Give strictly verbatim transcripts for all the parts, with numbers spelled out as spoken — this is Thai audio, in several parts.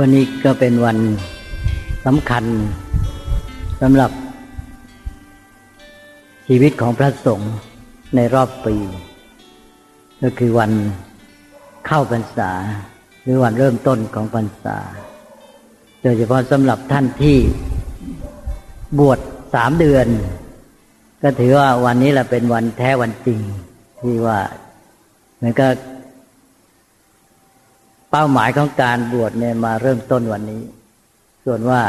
วันนี้ก็เป็นวันสำคัญสำหรับชีวิตของพระสงฆ์ในรอบปีก็คือวันเข้าพรรษาหรือวันเริ่มต้นของพรรษาโดยเฉพาะสำหรับท่านที่บวชสามเดือนก็ถือว่าวันนี้แหละเป็นวันแท้วันจริงที่ว่ามันก็เป้าหมายของการบวชเนี่ยมาเริ่มต้นวันนี้ส่วนว่า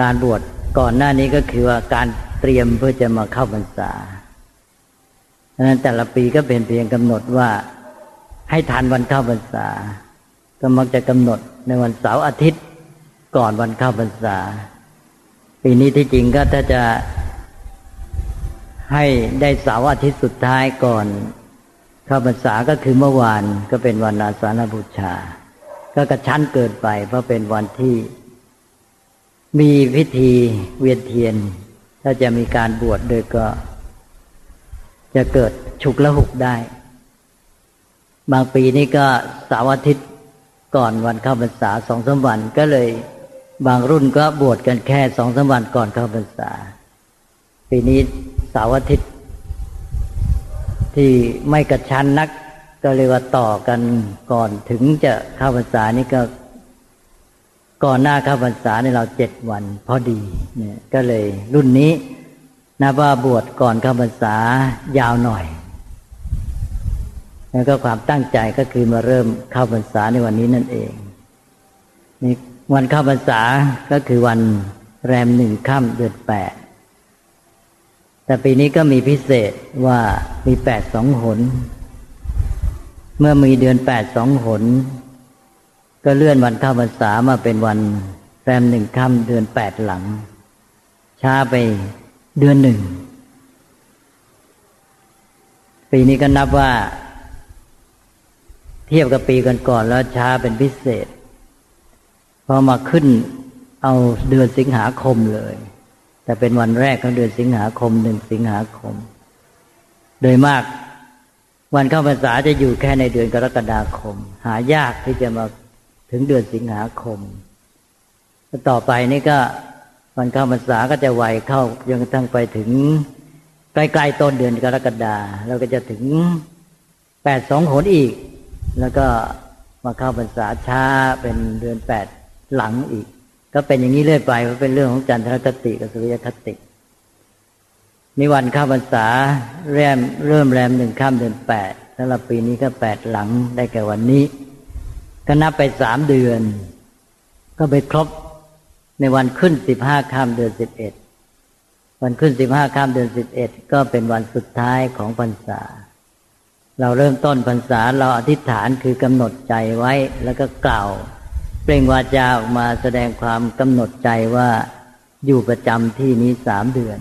การบวชก่อนหน้านี้ก็คือว่าการเตรียมเพื่อจะมาเข้าพรรษาฉะนั้นแต่ละปีก็เป็นเพียงกำหนดว่าให้ทันวันเข้าพรรษาก็มักจะกำหนดในวันเสาร์อาทิตย์ก่อนวันเข้าพรรษาปีนี้ที่จริงก็ถ้าจะให้ได้เสาร์อาทิตย์สุดท้ายก่อนเข้าพรรษาก็คือเมื่อวานก็เป็นวันอาสาฬบูชาก็กระชั้นเกินไปเพราะเป็นวันที่มีพิธีเวียนเทียนถ้าจะมีการบวชโดยก็จะเกิดฉุกละหุกได้บางปีนี่ก็เสาร์อาทิตย์ก่อนวันเข้าพรรษาสองสามวันก็เลยบางรุ่นก็บวชกันแค่สองสามวันก่อนเข้าพรรษาปีนี้เสาร์อาทิตย์ที่ไม่กระชั้นนักก็เลยว่าต่อกันก่อนถึงจะเข้าพรรษานี่ก็ก่อนหน้าเข้าพรรษาในเราเจ็ดวันพอดีเนี่ยก็เลยรุ่นนี้นับว่าบวชก่อนเข้าพรรษายาวหน่อยแล้วก็ความตั้งใจก็คือมาเริ่มเข้าพรรษาในวันนี้นั่นเองนี่วันเข้าพรรษาก็คือวันแรมหนึ่งค่ำเดือนแปดแต่ปีนี้ก็มีพิเศษว่ามีแปดสองหนเมื่อมีเดือนแปดสองหนก็เลื่อนวันเข้าพรรษามาเป็นวันแรมหนึ่งค่ำเดือนแปดหลังช้าไปเดือนหนึ่งปีนี้ก็นับว่าเทียบกับปีก่อนๆแล้วช้าเป็นพิเศษพอมาขึ้นเอาเดือนสิงหาคมเลยแต่เป็นวันแรกของเดือนสิงหาคมหนึ่งสิงหาคมโดยมากวันเข้าพรรษาจะอยู่แค่ในเดือนกรกฎาคมหายากที่จะมาถึงเดือนสิงหาคมต่อไปนี่ก็วันเข้าพรรษาก็จะไวเข้าจนกระทั่งไปถึงใกล้ๆต้นเดือนกรกฎาแล้วก็จะถึงแปดสองหนอีกแล้วก็มาเข้าพรรษาช้าเป็นเดือนแปดหลังอีกก็เป็นอย่างนี้เรื่อยไปเพราะเป็นเรื่องของจันทรคติกับสุริยคตินิวันเข้าพรรษาเริ่มเริ่มแรมหนึ่งค่ำเดือนแปดสำหรับปีนี้ก็แปดหลังได้แก่วันนี้ก็นับไปสามเดือนก็ไปครบในวันขึ้นสิบห้าค่ำเดือนสิบเอ็ดวันขึ้นสิบห้าค่ำเดือนสิบเอ็ดก็เป็นวันสุดท้ายของพรรษาเราเริ่มต้นพรรษาเราอธิษฐานคือกำหนดใจไว้แล้วก็กล่าวเปล่งวาจาออกมาแสดงความกำหนดใจว่าอยู่ประจำที่นี้สามเดือน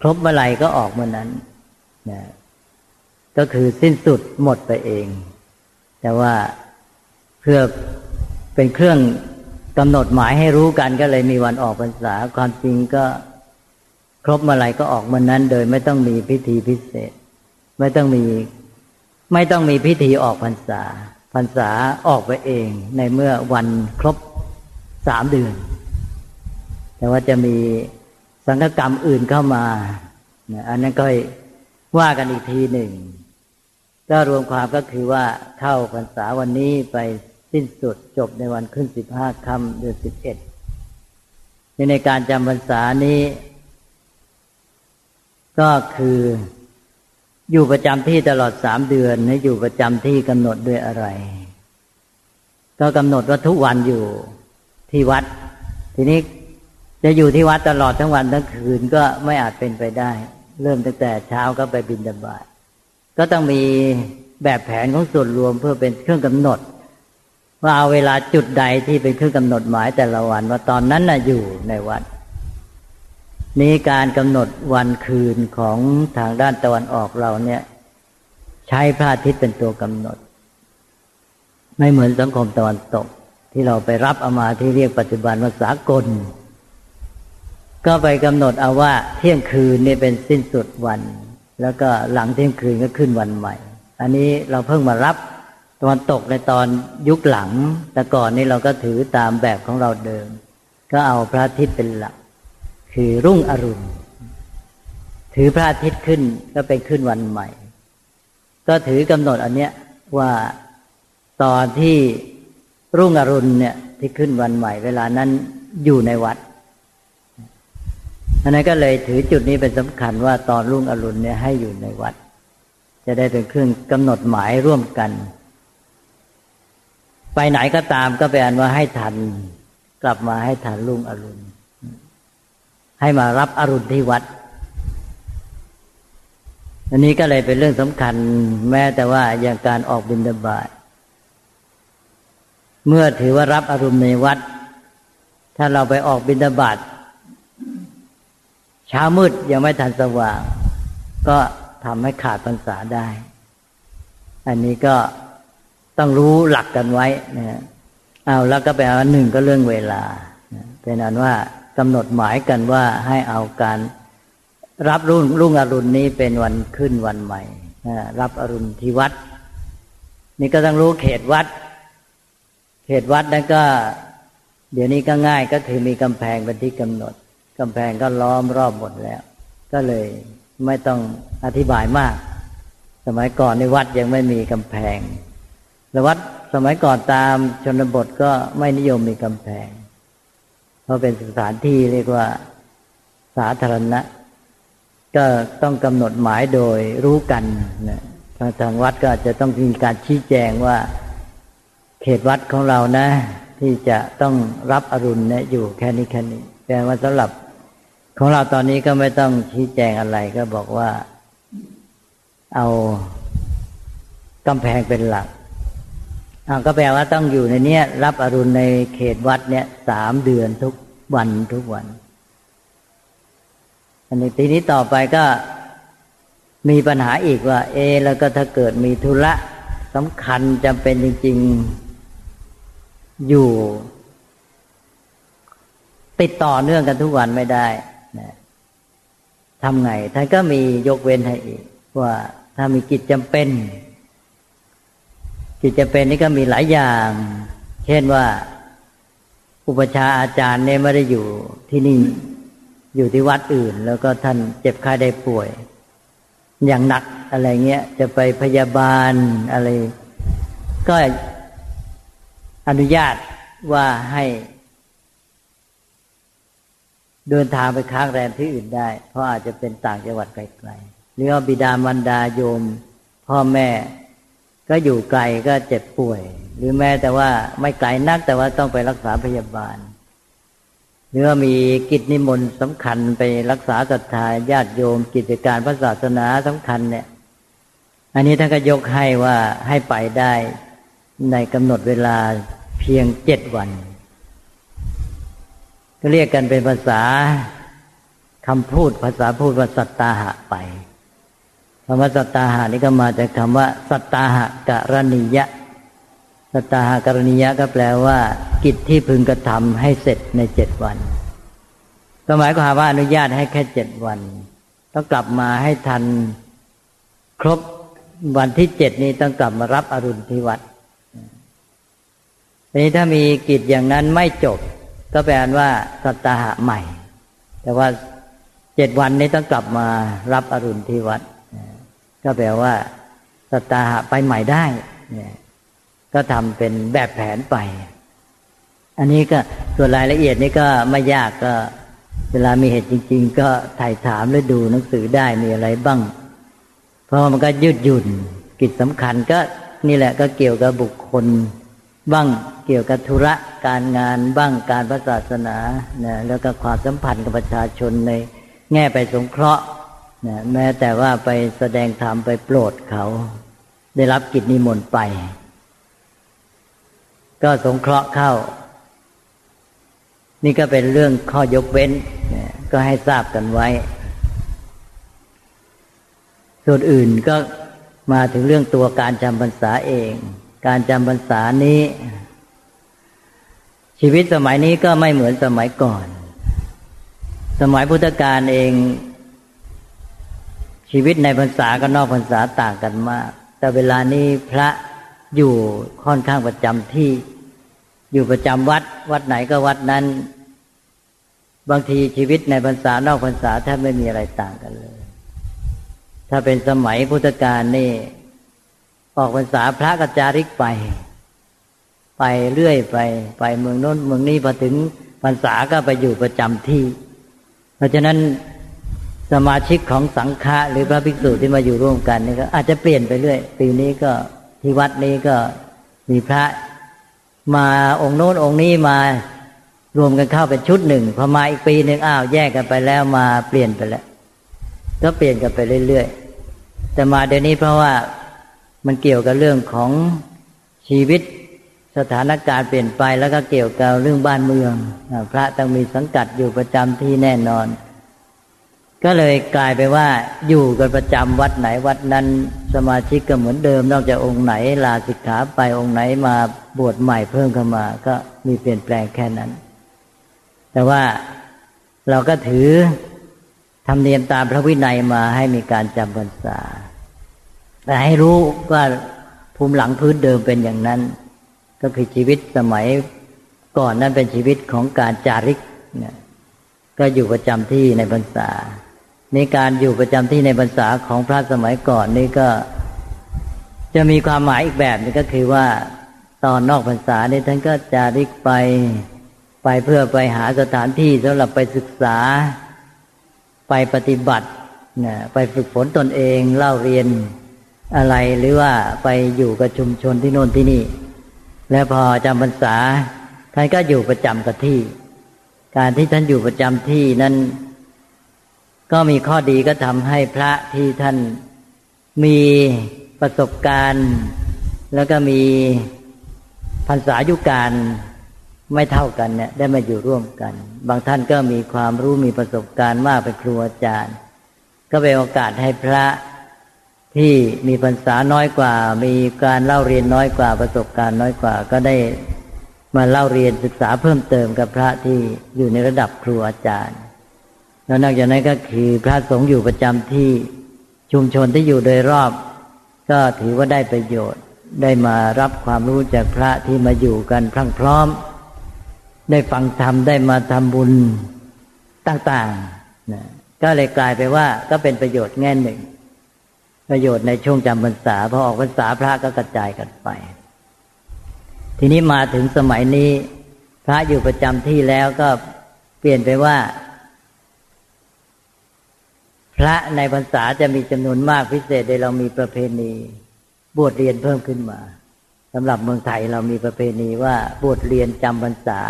ครบเมื่อไหร่ก็ออกเมื่อนั้นนะก็คือสิ้นสุดหมดไปเองแต่ว่าเพื่อเป็นเครื่องกำหนดหมายให้รู้กันก็เลยมีวันออกพรรษาความจริงก็ครบเมื่อไหร่ก็ออกเมื่อนั้นโดยไม่ต้องมีพิธีพิเศษไม่ต้องมีไม่ต้องมีพิธีออกพรรษาพรรษาออกไปเองในเมื่อวันครบสามเดือนแต่ว่าจะมีสังฆกรรมอื่นเข้ามาอันนั้นก็ว่ากันอีกทีหนึ่งก็รวมความก็คือว่าเข้าพรรษาวันนี้ไปสิ้นสุดจบในวันขึ้นสิบห้าค่ำเดือนสิบเอ็ดในการจำพรรษานี้ก็คืออยู่ประจำที่ตลอดสามเดือนให้อยู่ประจำที่กำหนดด้วยอะไรก็กำหนดว่าทุกวันอยู่ที่วัดทีนี้จะอยู่ที่วัดตลอดทั้งวันทั้งคืนก็ไม่อาจเป็นไปได้เริ่มตั้งแต่เช้าก็ไปบิณฑบาตก็ต้องมีแบบแผนของส่วนรวมเพื่อเป็นเครื่องกำหนดว่าเอาเวลาจุดใดที่เป็นเครื่องกำหนดหมายแต่ละวันว่าตอนนั้นน่ะอยู่ในวัดนี้การกำหนดวันคืนของทางด้านตะวันออกเราเนี่ยใช้พระอาทิตย์เป็นตัวกำหนดไม่เหมือนสังคมตะวันตกที่เราไปรับเอามาที่เรียกปัจจุบันว่าสากลก็ไปกำหนดเอาว่าเที่ยงคืนนี่เป็นสิ้นสุดวันแล้วก็หลังเที่ยงคืนก็ขึ้นวันใหม่อันนี้เราเพิ่งมารับ ตะวันตกในตอนยุคหลังแต่ก่อนนี่เราก็ถือตามแบบของเราเดิมก็เอาพระอาทิตย์เป็นหลักคือรุ่งอรุณถือพระอาทิตย์ขึ้นก็เป็นขึ้นวันใหม่ก็ถือกำหนดอันเนี้ยว่าตอนที่รุ่งอรุณเนี่ยที่ขึ้นวันใหม่เวลานั้นอยู่ในวัดอันนั้นก็เลยถือจุดนี้เป็นสำคัญว่าตอนรุ่งอรุณเนี่ยให้อยู่ในวัดจะได้เป็นเครื่องกำหนดหมายร่วมกันไปไหนก็ตามก็เป็นอันว่าให้ทันกลับมาให้ทันรุ่งอรุณให้มารับอรุณที่วัดอันนี้ก็เลยเป็นเรื่องสำคัญแม้แต่ว่าอย่างการออกบิณฑบาตเมื่อถือว่ารับอรุณในวัดถ้าเราไปออกบิณฑบาตเช้ามืดยังไม่ทันสว่างก็ทำให้ขาดพรรษาได้อันนี้ก็ต้องรู้หลักกันไว้นะเอาแล้วก็ไปเอาหนึ่งก็เรื่องเวลาเป็นอันว่ากำหนดหมายกันว่าให้เอาการรับรุ่งรุ่งอรุณนี้เป็นวันขึ้นวันใหม่รับอรุณที่วัดนี่ก็ต้องรู้เขตวัดเขตวัดนั้นก็เดี๋ยวนี้ก็ง่ายก็คือมีกำแพงเป็นที่กำหนดกำแพงก็ล้อมรอบหมดแล้วก็เลยไม่ต้องอธิบายมากสมัยก่อนในวัดยังไม่มีกำแพงและวัดสมัยก่อนตามชนบทก็ไม่นิยมมีกำแพงเพราะเป็นสถานที่เรียกว่าสาธารณะก็ต้องกำหนดหมายโดยรู้กันนะทางวัดก็อาจจะต้องมีการชี้แจงว่าเขตวัดของเรานะที่จะต้องรับอรุณเนี่ยอยู่แค่นี้แค่นี้แปลว่าสำหรับของเราตอนนี้ก็ไม่ต้องชี้แจงอะไรก็บอกว่าเอากำแพงเป็นหลักเอาก็แปลว่าต้องอยู่ในเนี้ยรับอรุณในเขตวัดเนี่ยสามเดือนทุกวันทุกวันอันนี้ทีนี้ต่อไปก็มีปัญหาอีกว่าเอแล้วก็ถ้าเกิดมีธุระสำคัญจำเป็นจริงๆอยู่ติดต่อเนื่องกันทุกวันไม่ได้นะทำไงท่านก็มียกเว้นให้อีกว่าถ้ามีกิจจำเป็นกิจจำเป็นนี่ก็มีหลายอย่างเช่นว่าอุปัชฌาย์อาจารย์เนี่ยไม่ได้อยู่ที่นี่อยู่ที่วัดอื่นแล้วก็ท่านเจ็บไข้ได้ป่วยอย่างหนักอะไรเงี้ยจะไปพยาบาลอะไรก็อนุญาตว่าให้เดินทางไปค้างแรมที่อื่นได้เพราะอาจจะเป็นต่างจังหวัดไกลๆหรือว่าบิดามารดาโยมพ่อแม่ก็อยู่ไกลก็เจ็บป่วยหรือแม้แต่ว่าไม่ไกลนักแต่ว่าต้องไปรักษาพยาบาลหรือว่ามีกิจนิมนต์สำคัญไปรักษาศรัทธาญาติโยมกิจการพระศาสนาสำคัญเนี่ยอันนี้ท่านก็ยกให้ว่าให้ไปได้ในกำหนดเวลาเพียงเจ็ดวันก็เรียกกันเป็นภาษาคำพูดภาษาพูดว่าสัตตาหะไปคำว่าสัตตาหะนี่ก็มาจากคำว่าสัตตาหะกรณียะสัตตาหะกรณียะก็แปลว่ากิจที่พึงกระทำให้เสร็จในเจ็ดวันก็หมายความว่าอนุญาตให้แค่เจ็ดวันต้องกลับมาให้ทันครบวันที่เจ็ดนี้ต้องกลับมารับอรุณที่วัดทีนี้ถ้ามีกิจอย่างนั้นไม่จบก็แปลว่าสัตตาหะใหม่แต่ว่าเจ็ดวันนี้ต้องกลับมารับอรุณที่วัดก็แปลว่าสัตตาหะไปใหม่ได้ก็ทำเป็นแบบแผนไปอันนี้ก็ส่วนรายละเอียดนี่ก็ไม่ยากก็เวลามีเหตุจริงๆก็ถ่ายถามหรือดูหนังสือได้มีอะไรบ้างเพราะมันก็ยืดหยุ่นกิจสำคัญก็นี่แหละก็เกี่ยวกับบุคคลบ้างเกี่ยวกับธุระการงานบ้างการพระศาสนานะแล้วก็ความสัมพันธ์กับประชาชนในแง่ไปสงเคราะห์นะแม้แต่ว่าไปแสดงธรรมไปโปรดเขาได้รับกิจนิมนต์ไปก็สงเคราะห์เข้านี่ก็เป็นเรื่องข้อยกเว้นนะก็ให้ทราบกันไว้ส่วนอื่นก็มาถึงเรื่องตัวการจำพรรษาเองการจำพรรษานี้ชีวิตสมัยนี้ก็ไม่เหมือนสมัยก่อนสมัยพุทธกาลเองชีวิตในพรรษากับนอกพรรษาต่างกันมากแต่เวลานี้พระ อยู่ค่อนข้างประจำที่อยู่ประจำวัดวัดไหนก็วัดนั้นบางทีชีวิตในพรรษานอกพรรษาแทบไม่มีอะไรต่างกันเลยถ้าเป็นสมัยพุทธกาลนี่ออกพรรษาพระก็จาริกไปไปเรื่อยไปไปเมืองโน้นเมืองนี้พอถึงพรรษาก็ไปอยู่ประจำที่เพราะฉะนั้นสมาชิกของสังฆะหรือพระภิกษุที่มาอยู่ร่วมกันนี่ก็อาจจะเปลี่ยนไปเรื่อยปีนี้ก็ที่วัดนี้ก็มีพระมาองค์โน้นองค์นี้มารวมกันเข้าเป็นชุดหนึ่งพอมาอีกปีหนึ่งอ้าวแยกกันไปแล้วมาเปลี่ยนไปแล้วก็เปลี่ยนกันไปเรื่อยๆแต่มาเดี๋ยวนี้เพราะว่ามันเกี่ยวกับเรื่องของชีวิตสถานการณ์เปลี่ยนไปแล้วก็เกี่ยวกับเรื่องบ้านเมืองพระต้องมีสังกัดอยู่ประจำที่แน่นอนก็เลยกลายไปว่าอยู่กันประจำวัดไหนวัดนั้นสมาชิกก็เหมือนเดิมนอกจากองค์ไหนลาสิกขาไปองค์ไหนมาบวชใหม่เพิ่มเข้ามาก็มีเปลี่ยนแปลงแค่นั้นแต่ว่าเราก็ถือธรรมเนียมตามพระวินัยมาให้มีการจำพรรษาแต่ให้รู้ว่าภูมิหลังพื้นเดิมเป็นอย่างนั้นก็คือชีวิตสมัยก่อนนั้นเป็นชีวิตของการจาริกนะก็อยู่ประจำที่ในพรรษาในการอยู่ประจำที่ในพรรษาของพระสมัยก่อนนี่ก็จะมีความหมายอีกแบบนึงก็คือว่าตอนนอกพรรษานี่ท่านก็จาริกไปไปเพื่อไปหาสถานที่สำหรับไปศึกษาไปปฏิบัตินะไปฝึกฝนตนเองเล่าเรียนอะไรหรือว่าไปอยู่กับชุมชนที่โน่นที่นี่และพอจำพรรษาท่านก็อยู่ประจำกับที่การที่ท่านอยู่ประจำที่นั้นก็มีข้อดีก็ทำให้พระที่ท่านมีประสบการณ์แล้วก็มีพรรษายุการไม่เท่ากันเนี่ยได้มาอยู่ร่วมกันบางท่านก็มีความรู้มีประสบการณ์มากเป็นครูอาจารย์ก็เป็นโอกาสให้พระที่มีพรรษาน้อยกว่ามีการเล่าเรียนน้อยกว่าประสบการณ์น้อยกว่าก็ได้มาเล่าเรียนศึกษาเพิ่มเติมกับพระที่อยู่ในระดับครูอาจารย์แล้วนอกจากนั้นก็คือพระสงฆ์อยู่ประจำที่ชุมชนที่อยู่โดยรอบก็ถือว่าได้ประโยชน์ได้มารับความรู้จากพระที่มาอยู่กันพรั่งพร้อมได้ฟังธรรมได้มาทำบุญต่างๆนะก็เลยกลายไปว่าก็เป็นประโยชน์แง่หนึ่งประโยชน์ในช่วงจำพรรษาพอออกพรรษาพระก็กระจายกันไปทีนี้มาถึงสมัยนี้พระอยู่ประจำที่แล้วก็เปลี่ยนไปว่าพระในพรรษาจะมีจำนวนมากพิเศษโดยเรามีประเพณีบวชเรียนเพิ่มขึ้นมาสำหรับเมืองไทยเรามีประเพณีว่าบวชเรียนจำพรรษา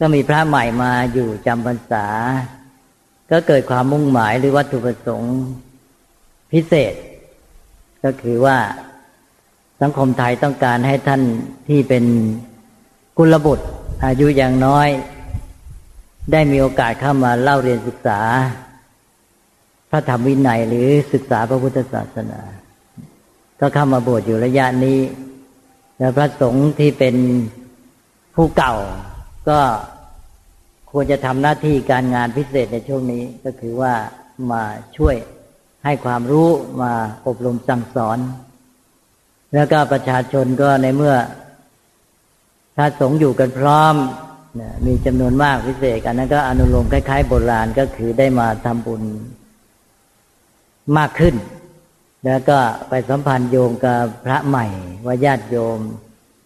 ก็มีพระใหม่มาอยู่จำพรรษาก็เกิดความมุ่งหมายหรือวัตถุประสงค์พิเศษก็คือว่าสังคมไทยต้องการให้ท่านที่เป็นกุลบุตรอายุอย่างน้อยได้มีโอกาสเข้ามาเล่าเรียนศึกษาพระธรรมวินัยหรือศึกษาพระพุทธศาสนาก็เข้ามาบวชอยู่ระยะนี้แล้วพระสงฆ์ที่เป็นผู้เก่าก็ควรจะทำหน้าที่การงานพิเศษในช่วงนี้ก็คือว่ามาช่วยให้ความรู้มาอบรมสั่งสอนแล้วก็ประชาชนก็ในเมื่อพระสงฆ์อยู่กันพร้อมมีจำนวนมากพิเศษอันนั้นก็อนุโลมคล้ายๆโบราณก็คือได้มาทำบุญมากขึ้นแล้วก็ไปสัมพันธ์โยมกับพระใหม่ว่าญาติโยม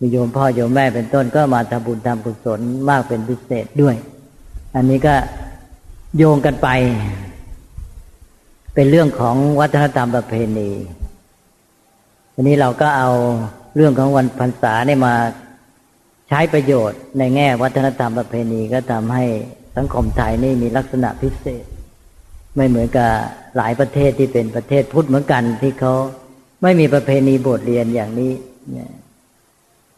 มีโยมพ่อโยมแม่เป็นต้นก็มาทำบุญทำกุศลมากเป็นพิเศษด้วยอันนี้ก็โยงกันไปเป็นเรื่องของวัฒนธรรมประเพณีทีนี้เราก็เอาเรื่องของวันพรรษาเนี่ยมาใช้ประโยชน์ในแง่วัฒนธรรมประเพณีก็ทำให้สังคมไทยนี่มีลักษณะพิเศษไม่เหมือนกับหลายประเทศที่เป็นประเทศพุทธเหมือนกันที่เขาไม่มีประเพณีบทเรียนอย่างนี้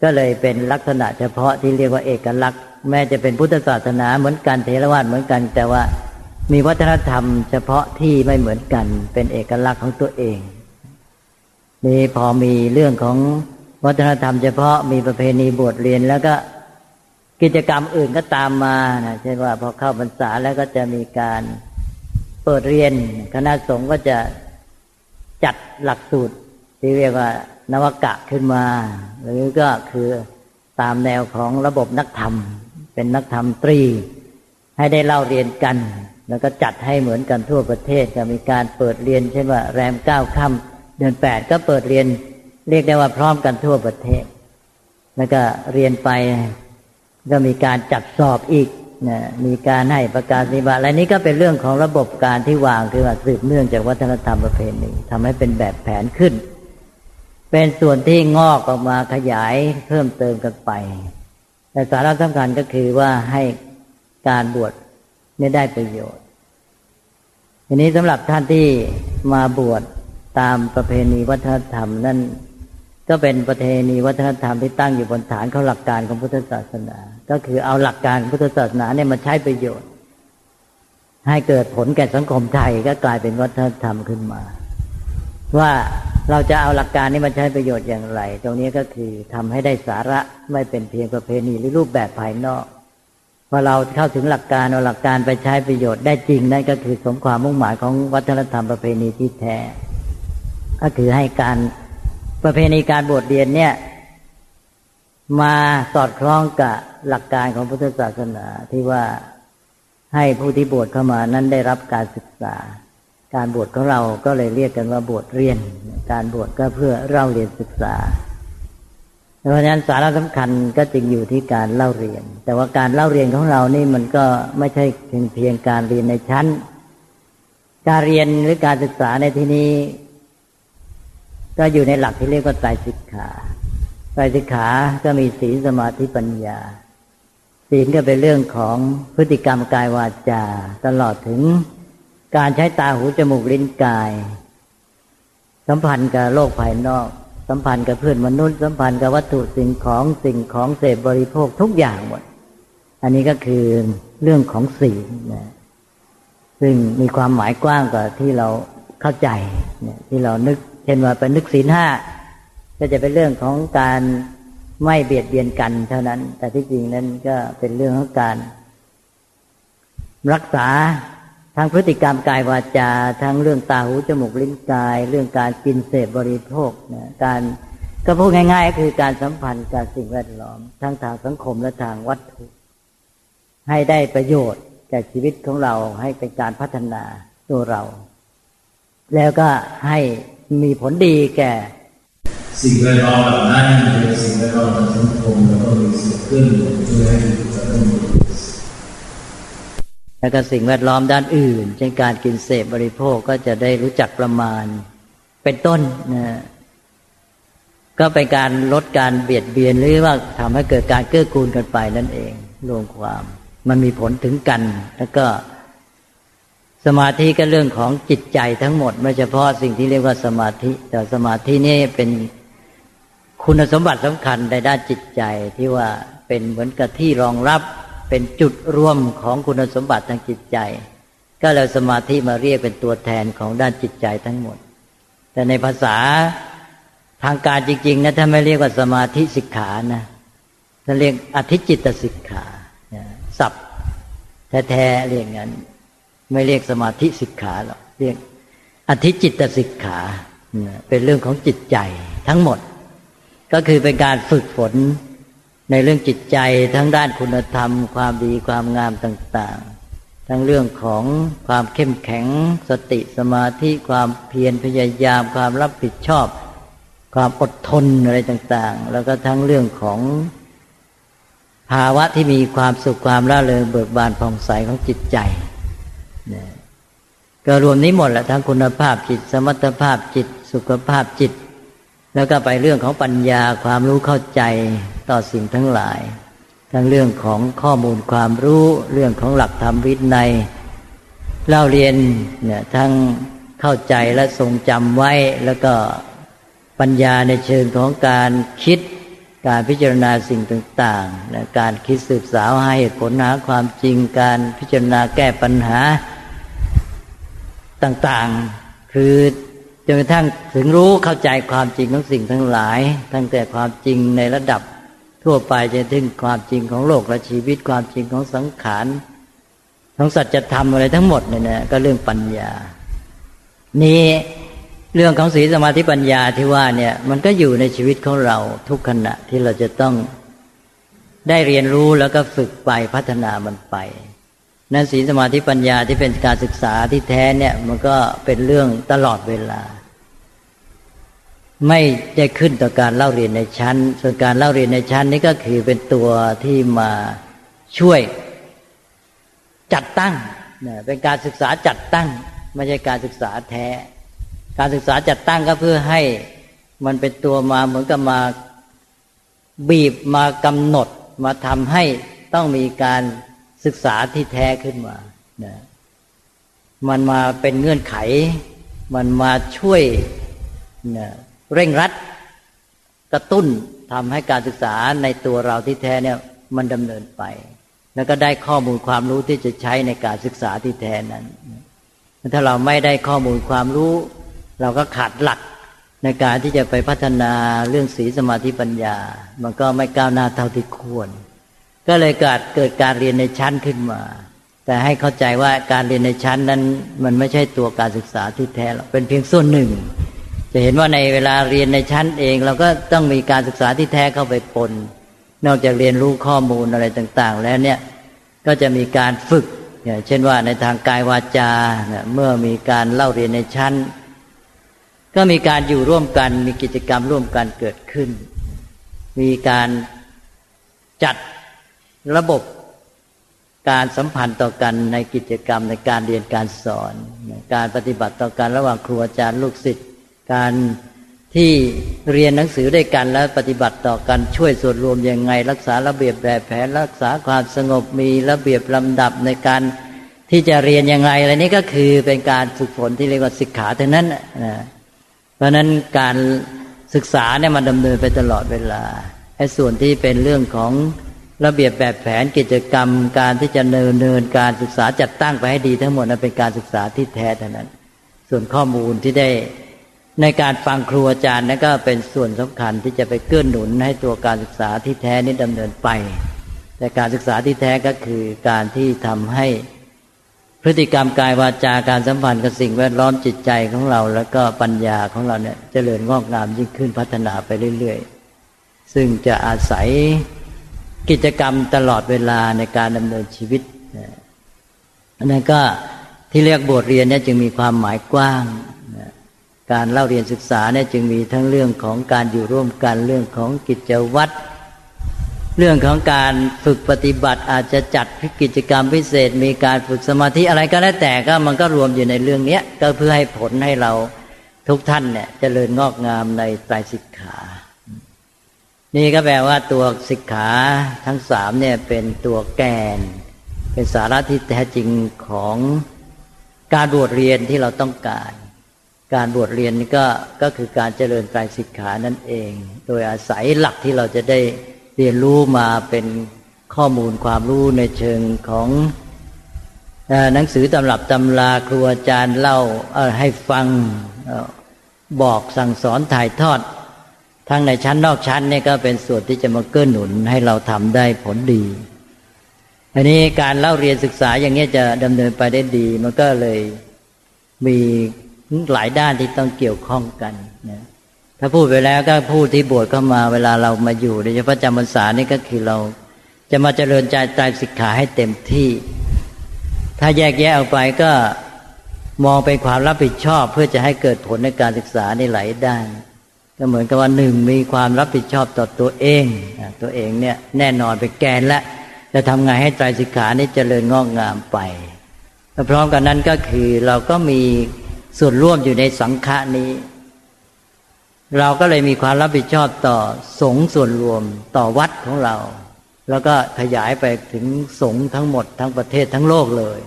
ก็เลยเป็นลักษณะเฉพาะที่เรียกว่าเอกลักษณ์แม้จะเป็นพุทธศาสนาเหมือนกันเถรวาทเหมือนกันแต่ว่ามีวัฒนธรรมเฉพาะที่ไม่เหมือนกันเป็นเอกลักษณ์ของตัวเองนี่พอมีเรื่องของวัฒนธรรมเฉพาะมีประเพณีบวชเรียนแล้วก็กิจกรรมอื่นก็ตามมานะเช่นว่าพอเข้าพรรษาแล้วก็จะมีการเปิดเรียนคณะสงฆ์ก็จะจัดหลักสูตรที่เรียกว่า นวกะขึ้นมาหรือก็คือตามแนวของระบบนักธรรมเป็นนักธรรมตรีให้ได้เล่าเรียนกันแล้วก็จัดให้เหมือนกันทั่วประเทศจะมีการเปิดเรียนเช่นว่าแรมเก้าค่ำเดือนแปดก็เปิดเรียนเรียกได้ว่าพร้อมกันทั่วประเทศแล้วก็เรียนไปก็มีการจัดสอบอีกนะมีการให้ประกาศนิบัติและนี้ก็เป็นเรื่องของระบบการที่วางคือว่าสืบเนื่องจากวัฒนธรรมประเพณีทำให้เป็นแบบแผนขึ้นเป็นส่วนที่งอกออกมาขยายเพิ่มเติมกันไปแต่สาระสำคัญก็คือว่าให้การบวชไม่ได้ประโยชน์ทีนี้สำหรับท่านที่มาบวชตามประเพณีวัฒนธรรมนั่นก็เป็นประเพณีวัฒนธรรมที่ตั้งอยู่บนฐานของหลักการของพุทธศาสนาก็คือเอาหลักการพุทธศาสนาเนี่ยมาใช้ประโยชน์ให้เกิดผลแก่สังคมไทยก็กลายเป็นวัฒนธรรมขึ้นมาว่าเราจะเอาหลักการนี้มาใช้ประโยชน์อย่างไรตรงนี้ก็คือทำให้ได้สาระไม่เป็นเพียงประเพณีหรือรูปแบบภายนอกพอเราเข้าถึงหลักการเอาหลักการไปใช้ประโยชน์ได้จริงนั่นก็คือสมความมุ่งหมายของวัฒนธรรมประเพณีที่แท้ก็คือให้การประเพณีการบวชเรียนเนี่ยมาสอดคล้องกับหลักการของพุทธศาสนาที่ว่าให้ผู้ที่บวชเข้ามานั้นได้รับการศึกษาการบวชของเราก็เลยเรียกกันว่าบวชเรียนการบวชก็เพื่อเล่าเรียนศึกษาเพราะฉะนั้นสาระสำคัญก็จึงอยู่ที่การเล่าเรียนแต่ว่าการเล่าเรียนของเรานี่มันก็ไม่ใช่เพียงเพียงการเรียนในชั้นการเรียนหรือการศึกษาในที่นี้ก็อยู่ในหลักที่เรียกว่าไตรสิกขาไตรสิกขาก็มีศีลสมาธิปัญญาศีลก็เป็นเรื่องของพฤติกรรมกายวาจาตลอดถึงการใช้ตาหูจมูกลิ้นกายสัมพันธ์กับโลกภายนอกสัมพันธ์กับเพื่อนมนุษย์สัมพันธ์กับวัตถุสิ่งของสิ่งของเสพบริโภคทุกอย่างหมดอันนี้ก็คือเรื่องของศีลนะซึ่งมีความหมายกว้างกว่าที่เราเข้าใจเนี่ยที่เรานึกเช่นว่าเป็นนึกศีลห้าก็จะเป็นเรื่องของการไม่เบียดเบียนกันเท่านั้นแต่ที่จริงนั้นก็เป็นเรื่องของการรักษาทั้งพฤติกรรมกายวาจาทั้งเรื่องตาหูจมูกลิ้นกายเรื่องการกินเสพบริโภคนะการก็พูดง่ายๆคือการสัมพันธ์กับสิ่งแวดล้อมทั้งทางสังคมและทางวัตถุให้ได้ประโยชน์แก่ชีวิตของเราให้เป็นการพัฒนาตัวเราแล้วก็ให้มีผลดีแก่สิ่งแวดล้อมเหล่านั้นเป็นสิ่งแวดล้อมทางสังคมแล้วก็มีส่วนเกื้อหนุนช่วยให้สังคมและก็สิ่งแวดล้อมด้านอื่นเช่นการกินเสพบริโภคก็จะได้รู้จักประมาณเป็นต้นนะก็เป็นการลดการเบียดเบียนหรือว่าทำให้เกิดการเกื้อกูลกันไปนั่นเองรวมความมันมีผลถึงกันแล้วก็สมาธิก็เรื่องของจิตใจทั้งหมดไม่เฉพาะสิ่งที่เรียกว่าสมาธิแต่สมาธินี่เป็นคุณสมบัติสำคัญในด้านจิตใจที่ว่าเป็นเหมือนกับที่รองรับเป็นจุดรวมของคุณสมบัติทางจิตใจก็เลยสมาธิมาเรียกเป็นตัวแทนของด้านจิตใจทั้งหมดแต่ในภาษาทางการจริงๆนะถ้าไม่เรียกว่าสมาธิสิกขานะถ้าเรียกอธิจิตสิกขาศัพท์แท้ๆเรียกงั้นไม่เรียกสมาธิสิกขาหรอกเรียกอธิจิตสิกขาเป็นเรื่องของจิตใจทั้งหมดก็คือเป็นการฝึกฝนในเรื่องจิตใจทั้งด้านคุณธรรมความดีความงามต่างๆทั้งเรื่องของความเข้มแข็งสติสมาธิความเพียรพยายามความรับผิดชอบความอดทนอะไรต่างๆแล้วก็ทั้งเรื่องของภาวะที่มีความสุขความร่าเริงเบิกบานผ่องใสของจิตใจก็รวมนี้หมดแหละทั้งคุณภาพจิตสมรรถภาพจิตสุขภาพจิตแล้วก็ไปเรื่องของปัญญาความรู้เข้าใจต่อสิ่งทั้งหลายทั้งเรื่องของข้อมูลความรู้เรื่องของหลักธรรมวินัยเล่าเรียนเนี่ยทั้งเข้าใจและทรงจำไว้แล้วก็ปัญญาในเชิงของการคิดการพิจารณาสิ่งต่างๆและการคิดสืบสาวหาเหตุผลหาความจริงการพิจารณาแก้ปัญหาต่างๆคือจนกระทั่งถึงรู้เข้าใจความจริงของสิ่งทั้งหลายตั้งแต่ความจริงในระดับทั่วไปจนถึงความจริงของโลกและชีวิตความจริงของสังขารของสัจธรรมอะไรทั้งหมดเนี่ยนะก็เรื่องปัญญานี้ เรื่องของศีลสมาธิปัญญาที่ว่าเนี่ยมันก็อยู่ในชีวิตของเราทุกขณะที่เราจะต้องได้เรียนรู้แล้วก็ฝึกไปพัฒนามันไปนั้นศีลสมาธิปัญญาที่เป็นการศึกษาที่แท้เนี่ยมันก็เป็นเรื่องตลอดเวลาไม่ได้ขึ้นต่อการเล่าเรียนในชั้นส่วนการเล่าเรียนในชั้นนี่ก็คือเป็นตัวที่มาช่วยจัดตั้งเนี่ยเป็นการศึกษาจัดตั้งไม่ใช่การศึกษาแท้การศึกษาจัดตั้งก็เพื่อให้มันเป็นตัวมาเหมือนกับมาบีบมากำหนดมาทำให้ต้องมีการศึกษาที่แท้ขึ้นมานะมันมาเป็นเงื่อนไขมันมาช่วยนะเร่งรัดกระตุ้นทำให้การศึกษาในตัวเราที่แท้เนี่ยมันดำเนินไปแล้วก็ได้ข้อมูลความรู้ที่จะใช้ในการศึกษาที่แท้นั้นถ้าเราไม่ได้ข้อมูลความรู้เราก็ขาดหลักในการที่จะไปพัฒนาเรื่องศีลสมาธิปัญญามันก็ไม่ก้าวหน้าเท่าที่ควรก็เลยเกิดเกิดการเรียนในชั้นขึ้นมาแต่ให้เข้าใจว่าการเรียนในชั้นนั้นมันไม่ใช่ตัวการศึกษาที่แท้หรอกเป็นเพียงส่วนหนึ่งจะเห็นว่าในเวลาเรียนในชั้นเองเราก็ต้องมีการศึกษาที่แท้เข้าไปปนนอกจากเรียนรู้ข้อมูลอะไรต่างๆแล้วเนี่ยก็จะมีการฝึกเช่นว่าในทางกายวาจาเมื่อมีการเล่าเรียนในชั้นก็มีการอยู่ร่วมกันมีกิจกรรมร่วมกันเกิดขึ้นมีการจัดระบบการสัมพันธ์ต่อกันในกิจกรรมในการเรียนการสอนการปฏิบัติต่อกันระหว่างครูอาจารย์ลูกศิษย์การที่เรียนหนังสือด้วยกันแล้วปฏิบัติต่อกันช่วยส่วนรวมยังไงรักษาระเบียบแบบแผนรักษาความสงบมีระเบียบลำดับในการที่จะเรียนยังไงอะไรนี้ก็คือเป็นการฝึกฝนที่เรียกว่าศิกขาเท่านั้นนะเพราะนั้นการศึกษาเนี่ยมันดำเนินไปตลอดเวลาไอ้ส่วนที่เป็นเรื่องของระเบียบแบบแผนกิจกรรมการที่จะดำเนินการศึกษาจัดตั้งไปให้ดีทั้งหมดนั้นเป็นการศึกษาที่แท้เท่านั้นส่วนข้อมูลที่ได้ในการฟังครูอาจารย์นั่นก็เป็นส่วนสำคัญที่จะไปเกื้อหนุนให้ตัวการศึกษาที่แท้นี้ดำเนินไปแต่การศึกษาที่แท้ก็คือการที่ทำให้พฤติกรรมกายวาจาการสัมพันธ์กับสิ่งแวดล้อมจิตใจของเราแล้วก็ปัญญาของเราเนี่ยเจริญงอกงามยิ่งขึ้นพัฒนาไปเรื่อยๆซึ่งจะอาศัยกิจกรรมตลอดเวลาในการดำเนินชีวิตอันนั้นก็ที่เรียกบทเรียนเนี่ยจึงมีความหมายกว้างการเล่าเรียนศึกษาเนี่ยจึงมีทั้งเรื่องของการอยู่ร่วมกันเรื่องของกิจวัตรเรื่องของการฝึกปฏิบัติอาจจะจัดกิจกรรมพิเศษมีการฝึกสมาธิอะไรก็แล้วแต่ก็มันก็รวมอยู่ในเรื่องนี้ก็เพื่อให้ผลให้เราทุกท่านเนี่ยเจริญงอกงามในไตรสิกขานี่ก็แปลว่าตัวสิกขาทั้งสามเนี่ยเป็นตัวแกนเป็นสาระที่แท้จริงของการบวชเรียนที่เราต้องการการบวชเรียนนี่ก็ก็คือการเจริญไตรสิกขานั่นเองโดยอาศัยหลักที่เราจะได้เรียนรู้มาเป็นข้อมูลความรู้ในเชิงของหนังสือตำรับตำราครูอาจารย์เล่าให้ฟังบอกสั่งสอนถ่ายทอดทั้งในชั้นนอกชั้นเนี่ยก็เป็นส่วนที่จะมาเกื้อหนุนให้เราทำได้ผลดีอันนี้การเล่าเรียนศึกษาอย่างนี้จะดำเนินไปได้ดีมันก็เลยมีหลายด้านที่ต้องเกี่ยวข้องกันนะถ้าพูดไปแล้วก็ผู้ที่บวชเข้ามาเวลาเรามาอยู่โดยเฉพาะจำพรรษานี่ก็คือเราจะมาเจริญใจใจสิกขาให้เต็มที่ถ้าแยกแยะออกไปก็มองเป็นความรับผิดชอบเพื่อจะให้เกิดผลในการศึกษาในหลายด้านก็เหมือนกับว่าหนึ่งมีความรับผิดชอบต่อตัวเองตัวเองเนี่ยแน่นอนเป็นแกนและจะทำไงให้ใจสิกขานี้เจริญงอกงามไปและพร้อมกันนั้นก็คือเราก็มีส่วนร่วมอยู่ในสังฆะนี้เราก็เลยมีความรับผิดชอบต่อสงฆ์ส่วนรวมต่อวัดของเราแล้วก็ขยายไปถึงสงฆ์ทั้งหมดทั้งประเทศทั้งโลกเลย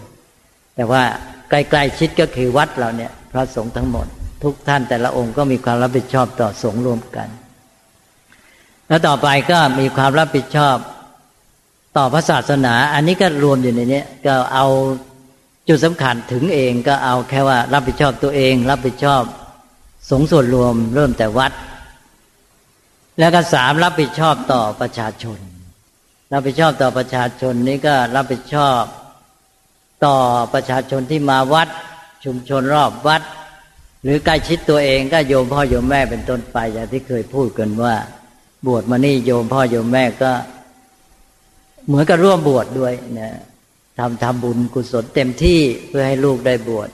แต่ว่าใกล้ๆชิดก็คือวัดเราเนี่ยพระสงฆ์ทั้งหมดทุกท่านแต่ละองค์ก็มีความรับผิดชอบต่อสงฆ์รวมกันแล้วต่อไปก็มีความรับผิดชอบต่อพระศาสนาอันนี้ก็รวมอยู่ในนี้ก็เอาจุดสำคัญถึงเองก็เอาแค่ว่ารับผิดชอบตัวเองรับผิดชอบสงฆ์ส่วนรวมเริ่มแต่วัดแล้วก็สามรับผิดชอบต่อประชาชนรับผิดชอบต่อประชาชนนี้ก็รับผิดชอบต่อประชาชนที่มาวัดชุมชนรอบวัด หรือใกล้ชิดตัวเองก็โยมพ่อโยมแม่เป็นต้นไปอย่างที่เคยพูดกันว่าบวชมานี่โยมพ่อโยมแม่ก็เหมือนกับร่วมบวช ด, ด้วยนะทำทำบุญกุศลเต็มที่เพื่อให้ลูกได้บวช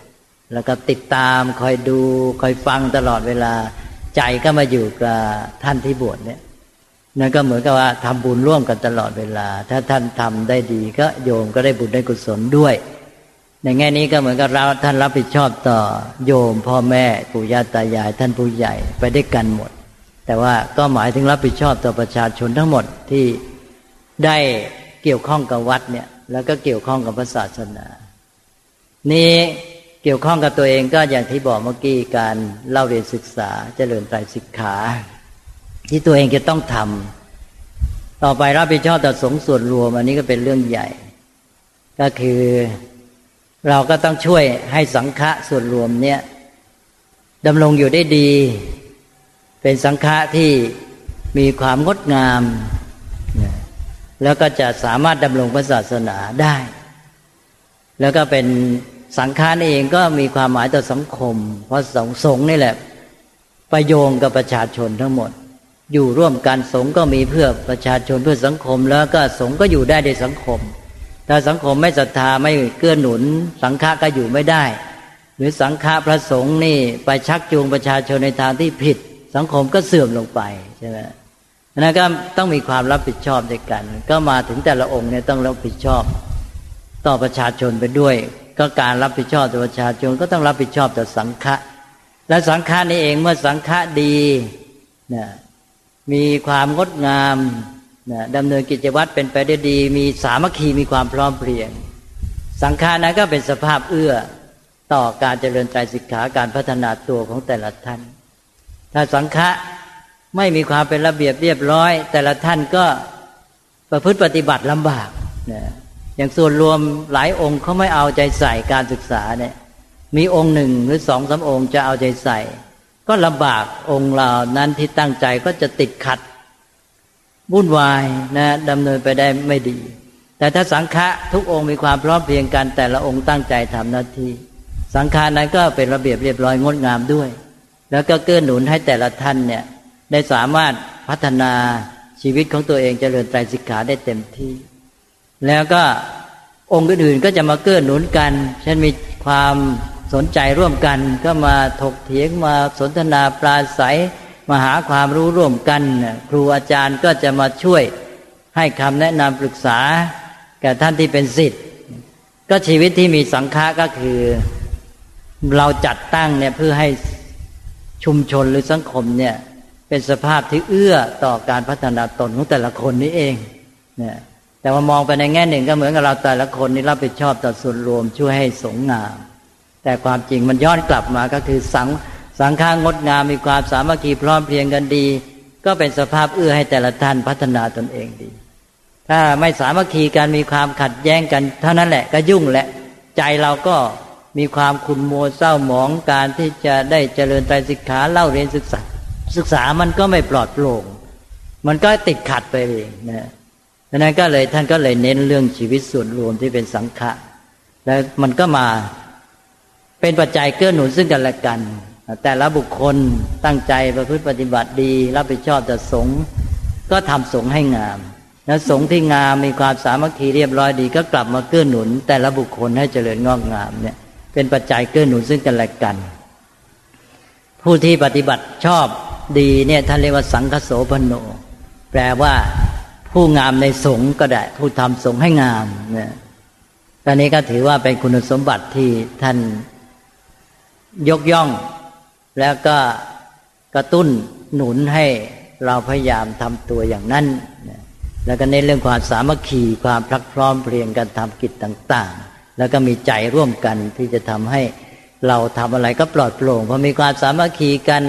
แล้วก็ติดตามคอยดูคอยฟังตลอดเวลาใจก็มาอยู่กับท่านที่บวชเนี่ยนั่นก็เหมือนกับว่าทำบุญร่วมกันตลอดเวลาถ้าท่านทำได้ดีก็โยมก็ได้บุญได้กุศลด้วยในแง่นี้ก็เหมือนกับเราท่านรับผิดชอบต่อโยมพ่อแม่ปู่ย่าตายายท่านผู้ใหญ่ไปด้วยกันหมดแต่ว่าก็หมายถึงรับผิดชอบต่อประชาชนทั้งหมดที่ได้เกี่ยวข้องกับวัดเนี่ยแล้วก็เกี่ยวข้องกับพระศาสนานี่เกี่ยวข้องกับตัวเองก็อย่างที่บอกเมื่อกี้การเล่าเรียนศึกษาเจริญไตรสิกขาที่ตัวเองจะต้องทำต่อไปรับผิดชอบต่อสงฆ์ส่วนรวมอันนี้ก็เป็นเรื่องใหญ่ก็คือเราก็ต้องช่วยให้สังฆะส่วนรวมเนี่ยดำรงอยู่ได้ดีเป็นสังฆะที่มีความงดงามแล้วก็จะสามารถดำรงพระศาสนาได้แล้วก็เป็นสังฆะนี่เองก็มีความหมายต่อสังคมเพราะสงฆ์สงฆ์นี่แหละประโยชน์กับประชาชนทั้งหมดอยู่ร่วมกันสงฆ์ก็มีเพื่อประชาชนเพื่อสังคมแล้วก็สงฆ์ก็อยู่ได้ในสังคมถ้าสังคมไม่ศรัทธาไม่เกื้อหนุนสังฆะก็อยู่ไม่ได้หรือสังฆะพระสงฆ์นี่ไปชักจูงประชาชนในทางที่ผิดสังคมก็เสื่อมลงไปใช่ไหมนั้นก็ต้องมีความรับผิดชอบด้วยกันก็มาถึงแต่ละองค์เนี่ยต้องรับผิดชอบต่อประชาชนไปด้วยก็การรับผิดชอบต่อประชาชนก็ต้องรับผิดชอบต่อสังฆะและสังฆะนี่เองเมื่อสังฆะดีนะมีความงดงามนะดำเนินกิจวัตรเป็นไปได้ดีมีสามัคคีมีความพร้อมเพรียงสังฆานั้นก็เป็นสภาพเอื้อต่อการเจริญไตรสิกขาการพัฒนาตัวของแต่ละท่านถ้าสังฆะไม่มีความเป็นระเบียบเรียบร้อยแต่ละท่านก็ประพฤติปฏิบัติลำบากนะอย่างส่วนรวมหลายองค์เขาไม่เอาใจใส่การศึกษาเนี่ยมีองค์หนึ่งหรือสองสามองค์จะเอาใจใส่ก็ลำบากองค์เหล่านั้นที่ตั้งใจก็จะติดขัดวุ่นวายนะดำเนินไปได้ไม่ดีแต่ถ้าสังฆะทุกองค์มีความพร้อมเพรียงกันแต่ละองค์ตั้งใจทำหน้าที่สังฆานั้นก็เป็นระเบียบเรียบร้อยงดงามด้วยแล้วก็เกื้อหนุนให้แต่ละท่านเนี่ยได้สามารถพัฒนาชีวิตของตัวเองเจริญไตรสิกขาได้เต็มที่แล้วก็องค์อื่นๆก็จะมาเกื้อหนุนกันเช่นมีความสนใจร่วมกันก็มาถกเถียงมาสนทนาปราศัยมาหาความรู้ร่วมกันครูอาจารย์ก็จะมาช่วยให้คำแนะนำปรึกษาแก่ท่านที่เป็นศิษย์ก็ชีวิตที่มีสังฆะก็คือเราจัดตั้งเนี่ยเพื่อให้ชุมชนหรือสังคมเนี่ยเป็นสภาพที่เอื้อต่อการพัฒนาตนของแต่ละคนนี้เองเนี่ยแต่ว่ามองไปในแง่หนึ่งก็เหมือนกับเราแต่ละคนนี่รับผิดชอบต่อส่วนรวมช่วยให้สงฆ์งามแต่ความจริงมันย้อนกลับมาก็คือสังสังฆางดงามมีความสามัคคีพร้อมเพรียงกันดีก็เป็นสภาพเอื้อให้แต่ละท่านพัฒนาตนเองดีถ้าไม่สามัคคีกันมีความขัดแย้งกันเท่านั้นแหละก็ยุ่งแหละใจเราก็มีความขุ่นมัวเศร้าหมองการที่จะได้เจริญไตรสิกขาเล่าเรียนศึกษาศึกษามันก็ไม่ปลอดโปร่งมันก็ติดขัดไปเองนะดังนั้นก็เลยท่านก็เลยเน้นเรื่องชีวิตส่วนรวมที่เป็นสังฆะและมันก็มาเป็นปัจจัยเกื้อหนุนซึ่งกันและกันแต่ละบุคคลตั้งใจประพฤติปฏิบัติดีรับผิดชอบต่อสงฆ์ก็ทำสงฆ์ให้งามและสงฆ์ที่งามมีความสามัคคีเรียบร้อยดีก็กลับมาเกื้อหนุนแต่ละบุคคลให้เจริญงอกงามเนี่ยเป็นปัจจัยเกื้อหนุนซึ่งกันและกันผู้ที่ปฏิบัติชอบดีเนี่ยท่านเรียกว่าสังฆโสภโนแปลว่าผู้งามในสงฆ์ก็ได้ผู้ทำสงฆ์ให้งามเนี่ยตอนนี้ก็ถือว่าเป็นคุณสมบัติที่ท่านยกย่องแล้วก็กระตุ้นหนุนให้เราพยายามทำตัวอย่างนั้นแล้วก็เน้นเรื่องความสามัคคีความพลักพร้อมเพรียงกันทำกิจต่างๆแล้วก็มีใจร่วมกันที่จะทำให้เราทำอะไรก็ปลอดโปร่งพอมีความสามัคคีกัน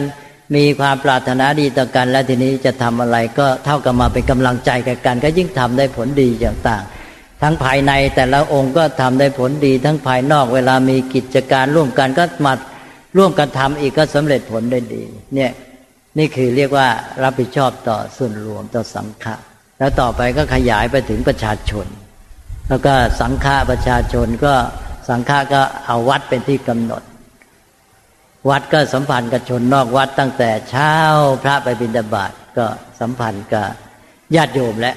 มีความปรารถนาดีต่อกันและทีนี้จะทำอะไรก็เท่ากับมาเป็นกำลังใจกันกันก็ยิ่งทำได้ผลดีต่างๆทั้งภายในแต่ละองค์ก็ทำได้ผลดีทั้งภายนอกเวลามีกิจการร่วมกันก็มาร่วมกันทำอีกก็สำเร็จผลได้ดีเนี่ยนี่คือเรียกว่ารับผิดชอบต่อส่วนรวมต่อสังฆะแล้วต่อไปก็ขยายไปถึงประชาชนแล้วก็สังฆะประชาชนก็สังฆะก็เอาวัดเป็นที่กำหนด วัดก็สัมพันธ์กับชนนอกวัดตั้งแต่เช้าพระไปบิณฑบาตก็สัมพันธ์กับญาติโยมและ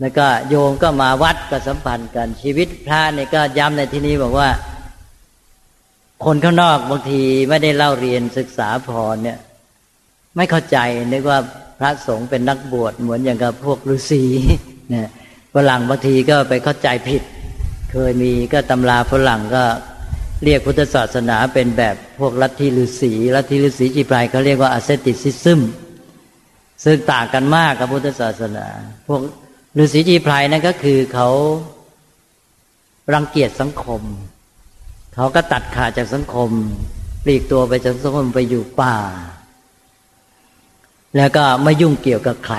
แล้วก็โยมก็มาวัดก็สัมพันธ์กันชีวิตพระนี่ก็ย้ำในที่นี้บอกว่าคนข้างนอกบางทีไม่ได้เล่าเรียนศึกษาพอเนี่ยไม่เข้าใจนึกว่าพระสงฆ์เป็นนักบวชเหมือนอย่างกับพวกฤาษีเนี่ยฝรั่งบางทีก็ไปเข้าใจผิดเคยมีก็ตำราฝรั่งก็เรียกพุทธศาสนาเป็นแบบพวกลัทธิฤาษีลัทธิฤาษีจีปลายเขาเรียกว่าอาเซติซิซึมซึ่งต่างกันมากกับพุทธศาสนาพวกฤาษีจีปลายนั่นก็คือเขารังเกียจสังคมเขาก็ตัดขาดจากสังคมปลีกตัวไปจากสังคมไปอยู่ป่าแล้วก็ไม่ยุ่งเกี่ยวกับใคร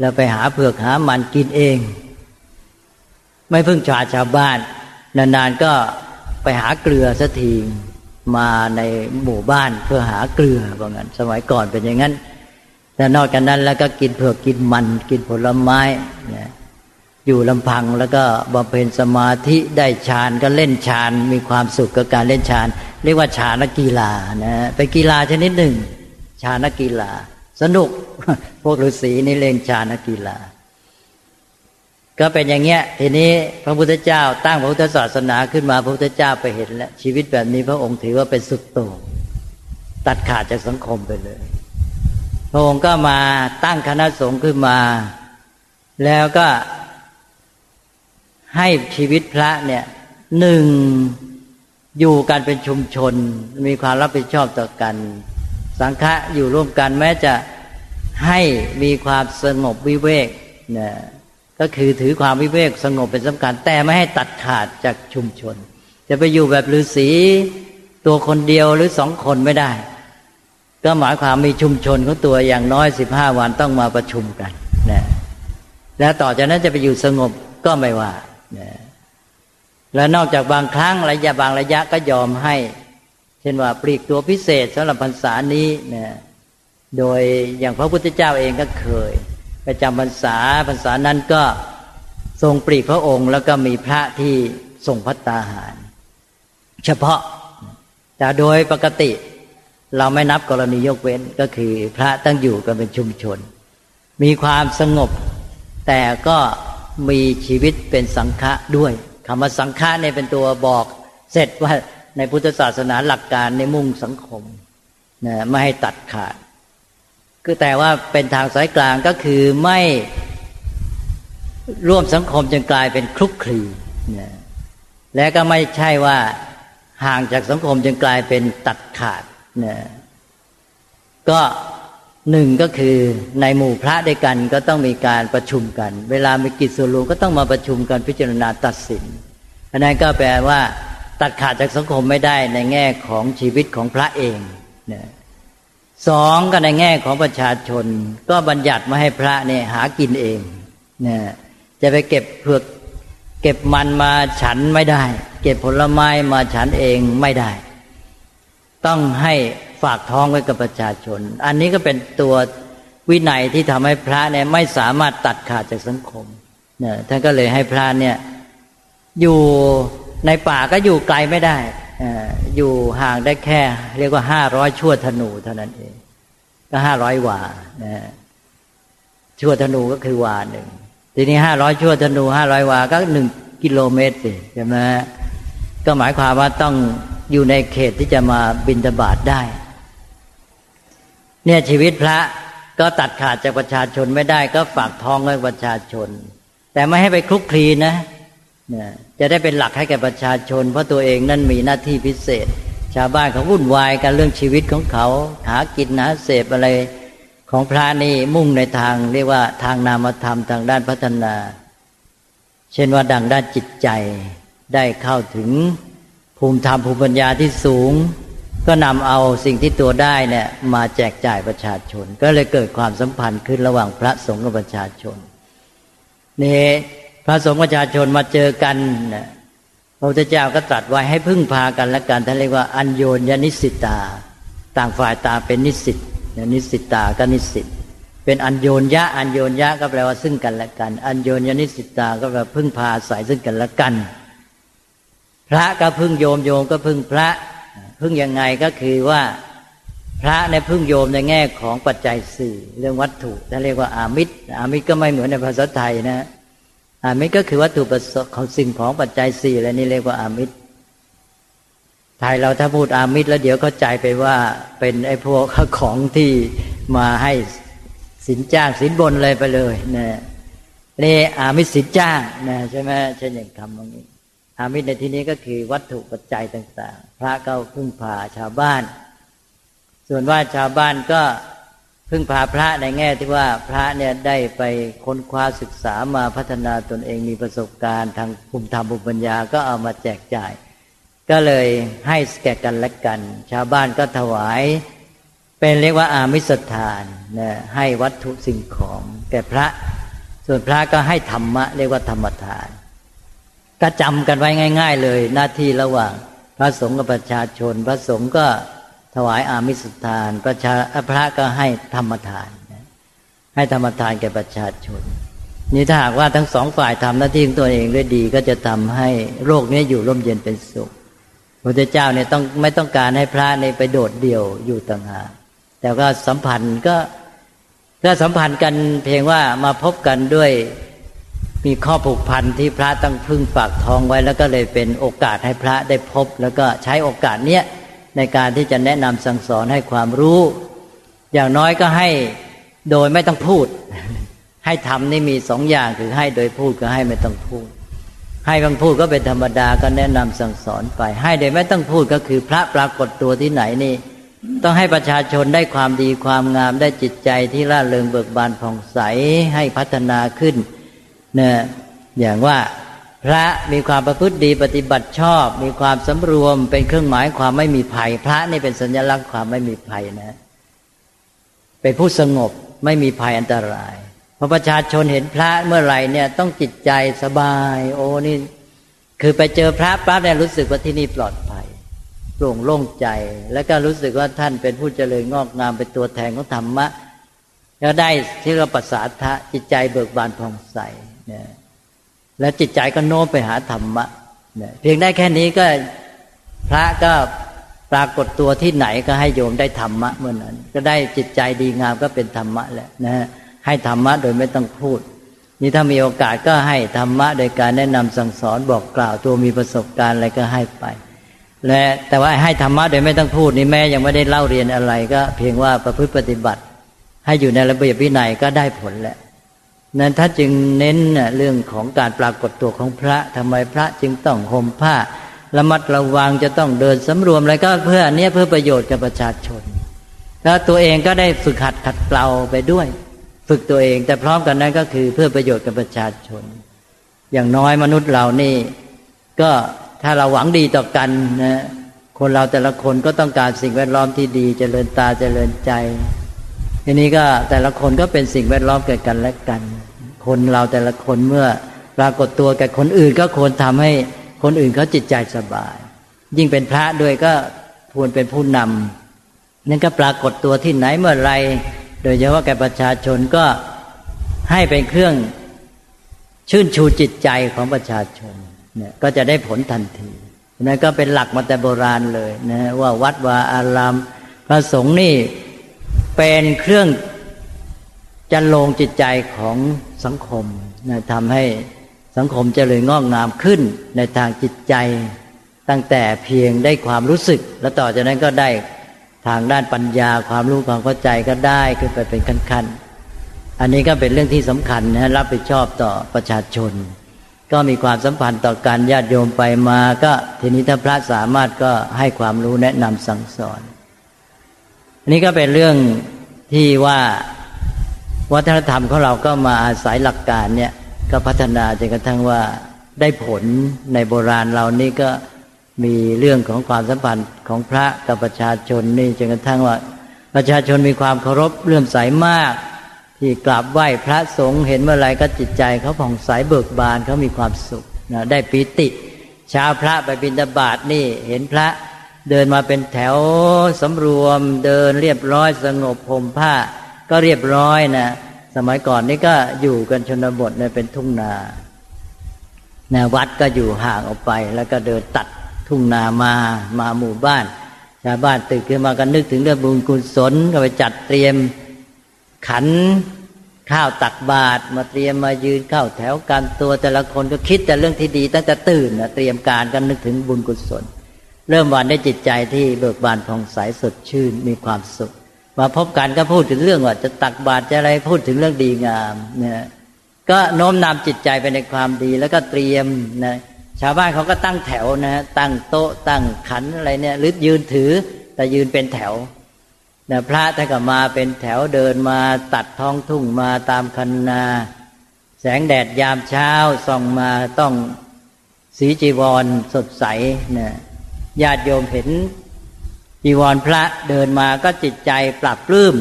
แล้วไปหาเผือกหามันกินเองไม่พึ่งชาชาวบ้านนานๆก็ไปหาเกลือสักทีมาในหมู่บ้านเพื่อหาเกลือว่างั้นสมัยก่อนเป็นอย่างนั้นแต่นอกจากนั้นแล้วก็กินเผือกกินมันกินผลไม้อยู่ลำพังแล้วก็บำเพ็ญสมาธิได้ฌานก็เล่นฌานมีความสุขกับการเล่นฌานเรียกว่าฌานกีฬานะเป็นกีฬาชนิดหนึ่งฌานกีฬาสนุกพวกฤาษีนี่เล่นฌานกีฬาก็เป็นอย่างเงี้ยทีนี้พระพุทธเจ้าตั้งพระพุทธศาสนาขึ้นมาพระพุทธเจ้าไปเห็นแล้วชีวิตแบบนี้พระองค์ถือว่าเป็นสุดโต่งตัดขาดจากสังคมไปเลยพระองค์ก็มาตั้งคณะสงฆ์ขึ้นมาแล้วก็ให้ชีวิตพระเนี่ยหนึ่งอยู่กันเป็นชุมชนมีความรับผิดชอบต่อกันสังฆะอยู่ร่วมกันแม้จะให้มีความสงบวิเวกเนี่ยก็คือถือความวิเวกสงบเป็นสำคัญแต่ไม่ให้ตัดขาดจากชุมชนจะไปอยู่แบบฤาษีตัวคนเดียวหรือสองคนไม่ได้ก็หมายความมีชุมชนของตัวอย่างน้อยสิบห้าวันต้องมาประชุมกันนะแล้วต่อจากนั้นจะไปอยู่สงบก็ไม่ว่านะและนอกจากบางครั้งระยะบางระยะก็ยอมให้เช่นว่าปลีกตัวพิเศษสำหรับพรรษานี้นะโดยอย่างพระพุทธเจ้าเองก็เคยไปจำพรรษาพรรษานั้นก็ทรงปลีกพระองค์แล้วก็มีพระที่ส่งภัตตาหารเฉพาะแต่โดยปกติเราไม่นับกรณียกเว้นก็คือพระตั้งอยู่กันเป็นชุมชนมีความสงบแต่ก็มีชีวิตเป็นสังฆะด้วยคำว่าสังฆะเนี่ยเป็นตัวบอกเสร็จว่าในพุทธศาสนาหลักการในมุ่งสังคมนะไม่ให้ตัดขาดคือแต่ว่าเป็นทางสายกลางก็คือไม่ร่วมสังคมจนกลายเป็นคลุกคลีนะและก็ไม่ใช่ว่าห่างจากสังคมจนกลายเป็นตัดขาดนะก็หนึ่งก็คือในหมู่พระด้วยกันก็ต้องมีการประชุมกันเวลามีกิจส่วนรวมก็ต้องมาประชุมกันพิจารณาตัดสินอันนั้นก็แปลว่าตัดขาดจากสังคมไม่ได้ในแง่ของชีวิตของพระเองนะสองก็ในแง่ของประชาชนก็บัญญัติมาให้พระเนี่ยหากินเองนะจะไปเก็บเผือกเก็บมันมาฉันไม่ได้เก็บผลไม้มาฉันเองไม่ได้ต้องให้ฝากท้องไว้กับประชาชนอันนี้ก็เป็นตัววินัยที่ทำให้พระเนี่ยไม่สามารถตัดขาดจากสังคมนะท่านก็เลยให้พระเนี่ยอยู่ในป่าก็อยู่ไกลไม่ได้อยู่ห่างได้แค่เรียกว่าห้าร้อยชั่วธนูเท่านั้นเองก็ห้าร้อยวานะชั่วธนูก็คือวาหนึ่งทีนี้ห้าร้อยชั่วธนูห้าร้อยวาก็หนึ่งกิโลเมตรสิใช่ไหมก็หมายความว่าต้องอยู่ในเขตที่จะมาบิณฑบาตได้เนี่ยชีวิตพระก็ตัดขาดจากประชาชนไม่ได้ก็ฝากท้องให้ประชาชนแต่ไม่ให้ไปคลุกคลีนะจะได้เป็นหลักให้แก่ประชาชนเพราะตัวเองนั่นมีหน้าที่พิเศษชาวบ้านเขาวุ่นวายกันเรื่องชีวิตของเขาหากินหาเสพอะไรของพระนี่มุ่งในทางเรียกว่าทางนามธรรมทางด้านพัฒนาเช่นว่าดังด้านจิตใจได้เข้าถึงภูมิธรรมภูมิปัญญาที่สูงก็นำเอาสิ่งที่ตัวได้เนี่ยมาแจกจ่ายประชาชนก็เลยเกิดความสัมพันธ์ขึ้นระหว่างพระสงฆ์กับประชาชนนี่พระสงฆ์ประชาชนมาเจอกันพระพุทธเจ้าก็ตรัสไว้ให้พึ่งพากันและกันท่านเรียกว่าอัญโญญนิสิตาต่างฝ่ายต่างเป็นนิสิตนิสิตาก็นิสิตเป็นอัญโญญะอัญโญญะก็แปลว่าซึ่งกันและกันอัญโญญนิสิตาก็แปลพึ่งพาอาศัยซึ่งกันและกันพระก็พึ่งโยมโยมก็พึ่งพระ พึ่งยังไงก็คือว่าพระในพึ่งโยมในแง่ของปัจจัยสี่เรื่องวัตถุท่านเรียกว่าอามิตรอามิตรก็ไม่เหมือนในภาษาไทยนะอามิตรก็คือวัตถุประสงค์ของสิ่งของปัจจัยสี่และนี่เรียกว่าอามิตรไทยเราถ้าพูดอามิตรแล้วเดี๋ยวเข้าใจไปว่าเป็นไอ้พวกของที่มาให้สินจ้างสินบนเลยไปเลยนะนี่อามิตรสินจ้างนะใช่ไหมใช่อย่างคำตรงนี้อามิตรในที่นี้ก็คือวัตถุปัจจัยต่างๆพระก็พึ่งพาชาวบ้านส่วนว่าชาวบ้านก็พึ่งพาพระในแง่ที่ว่าพระเนี่ยได้ไปค้นคว้าศึกษามาพัฒนาตนเองมีประสบการณ์ทางภูมิธรรมภูมิปัญญาก็เอามาแจกจ่ายก็เลยให้แก่กันและกันชาวบ้านก็ถวายเป็นเรียกว่าอามิสทานนะให้วัตถุสิ่งของแก่พระส่วนพระก็ให้ธรรมะเรียกว่าธรรมทานก็จำกันไว้ง่ายๆเลยหน้าที่ระหว่างพระสงฆ์กับประชาชนพระสงฆ์ก็ถวายอามิสทานประชาพระก็ให้ธรรมทานนะให้ธรรมทานแก่ประชาชนนี่ถ้าหากว่าทั้งสองฝ่ายทำหน้าที่ของตัวเองได้ดีก็จะทำให้โลกนี้อยู่ร่มเย็นเป็นสุขพระพุทธเจ้าเนี่ยต้องไม่ต้องการให้พระเนี่ยไปโดดเดี่ยวอยู่ต่างหากแต่ก็สัมพันธ์ก็ถ้าสัมพันธ์กันเพียงว่ามาพบกันด้วยมีข้อผูกพันที่พระต้องพึ่งฝากท้องไว้แล้วก็เลยเป็นโอกาสให้พระได้พบแล้วก็ใช้โอกาสเนี้ยในการที่จะแนะนำสั่งสอนให้ความรู้อย่างน้อยก็ให้โดยไม่ต้องพูดให้ทำนี่มีสองอย่างคือให้โดยพูดกับให้ไม่ต้องพูดให้บางพูดก็เป็นธรรมดาก็แนะนำสั่งสอนไปให้โดยไม่ต้องพูดก็คือพระปรากฏตัวที่ไหนนี่ต้องให้ประชาชนได้ความดีความงามได้จิตใจที่ร่าเริงเบิกบานผ่องใสให้พัฒนาขึ้นเนี่ยอย่างว่าพระมีความประพฤติดีปฏิบัติชอบมีความสำรวมเป็นเครื่องหมายความไม่มีภัยพระนี่เป็นสัญลักษณ์ความไม่มีภัยนะเป็นผู้สงบไม่มีภัยอันตรายพอประชาชนเห็นพระเมื่อไหร่เนี่ยต้องจิตใจสบายโอ้นี่คือไปเจอพระปั๊บเนี่ยรู้สึกว่าที่นี่ปลอดภัยโปร่งโล่งใจแล้วก็รู้สึกว่าท่านเป็นผู้เจริญงอกงามเป็นตัวแทนของธรรมะแล้วได้ที่เราประสาทะจิตใจเบิกบานผ่องใสเนี่ยและจิตใจก็โน้มไปหาธรรมะเนี่ยเพียงได้แค่นี้ก็พระก็ปรากฏตัวที่ไหนก็ให้โยมได้ธรรมะเมื่อนั้นก็ได้จิตใจดีงามก็เป็นธรรมะแหละนะให้ธรรมะโดยไม่ต้องพูดนี่ถ้ามีโอกาสก็ให้ธรรมะโดยการแนะนำสั่งสอนบอกกล่าวตัวมีประสบการณ์อะไรก็ให้ไปและแต่ว่าให้ธรรมะโดยไม่ต้องพูดนี่แม่ยังไม่ได้เล่าเรียนอะไรก็เพียงว่าประพฤติปฏิบัติให้อยู่ในระเบียบวินัยก็ได้ผลแหละนั้นถ้าจึงเน้นเรื่องของการปรากฏตัวของพระทำไมพระจึงต้องห่มผ้าระมัดระวังจะต้องเดินสำรวมอะไรก็เพื่อเนี้ยเพื่อประโยชน์กับประชาชนแล้วตัวเองก็ได้ฝึกหัดขัดเกลาไปด้วยฝึกตัวเองแต่พร้อมกันนั้นก็คือเพื่อประโยชน์กับประชาชนอย่างน้อยมนุษย์เรานี่ก็ถ้าเราหวังดีต่อกันนะคนเราแต่ละคนก็ต้องการสิ่งแวดล้อมที่ดีเจริญตาเจริญใจทีนี้ก็แต่ละคนก็เป็นสิ่งแวดล้อมแก่กันและกันคนเราแต่ละคนเมื่อปรากฏตัวแก่คนอื่นก็ควรทำให้คนอื่นเขาจิตใจสบายยิ่งเป็นพระด้วยก็ควรเป็นผู้นำนั่นก็ปรากฏตัวที่ไหนเมื่อไรโดยเฉพาะแก่ประชาชนก็ให้เป็นเครื่องชื่นชูจิตใจของประชาชนเนี่ยก็จะได้ผลทันทีนั่นก็เป็นหลักมาแต่โบราณเลยนะว่าวัดวาอารามพระสงฆ์นี่เป็นเครื่องจันโลงจิตใจของสังคมนะทำให้สังคมเจริญงอกงามขึ้นในทางจิตใจตั้งแต่เพียงได้ความรู้สึกแล้วต่อจากนั้นก็ได้ทางด้านปัญญาความรู้ความเข้าใจก็ได้ขึ้นไปเป็นขั้นๆอันนี้ก็เป็นเรื่องที่สำคัญนะรับผิดชอบต่อประชาชนก็มีความสัมพันธ์ต่อการญาติโยมไปมาก็ทีนี้ถ้าพระสามารถก็ให้ความรู้แนะนำสั่งสอนอันนี้ก็เป็นเรื่องที่ว่าวัฒนธรรมของเราก็มาอาศัยหลักการเนี่ยก็พัฒนาจนกระทั่งว่าได้ผลในโบราณเรานี่ก็มีเรื่องของความสัมพันธ์ของพระกับประชาชนนี่จนกระทั่งว่าประชาชนมีความเคารพเลื่อมใสมากที่กราบไหว้พระสงฆ์เห็นเมื่อไรก็จิตใจเขาผ่องใสเบิกบานเขามีความสุขนะได้ปีติชาวพระไปบิณฑบาตนี่เห็นพระเดินมาเป็นแถวสำรวมเดินเรียบร้อยสงบห่มผ้าก็เรียบร้อยนะสมัยก่อนนี่ก็อยู่กันชนบทเนี่ยเป็นทุ่งนานะวัดก็อยู่ห่างออกไปแล้วก็เดินตัดทุ่งนามามาหมู่บ้าน ชาวบ้านตื่นขึ้นมาก็นึกถึงเรื่องบุญกุศลก็ไปจัดเตรียมขันข้าวตักบาตรมาเตรียมมายืนเข้าแถวกันตัวแต่ละคนก็คิดแต่เรื่องที่ดีตั้งแต่ตื่นนะเตรียมการก็นึกถึงบุญกุศลเริ่มวันได้จิตใจที่เบิกบานผ่องใสสดชื่นมีความสุขมาพบกันก็พูดถึงเรื่องว่าจะตักบาตรจะอะไรพูดถึงเรื่องดีงามนะก็โน้มนำจิตใจไปในความดีแล้วก็เตรียมนะชาวบ้านเขาก็ตั้งแถวนะตั้งโต๊ะตั้งขันอะไรเนี่ยหรือยืนถือแต่ยืนเป็นแถวนะพระท่านก็มาเป็นแถวเดินมาตัดท้องทุ่งมาตามคันนาแสงแดดยามเช้าส่องมาต้องสีจีวรสดใสนะญาติโยมเห็นจีวรพระเดินมาก็จิตใจปราบปลื้ม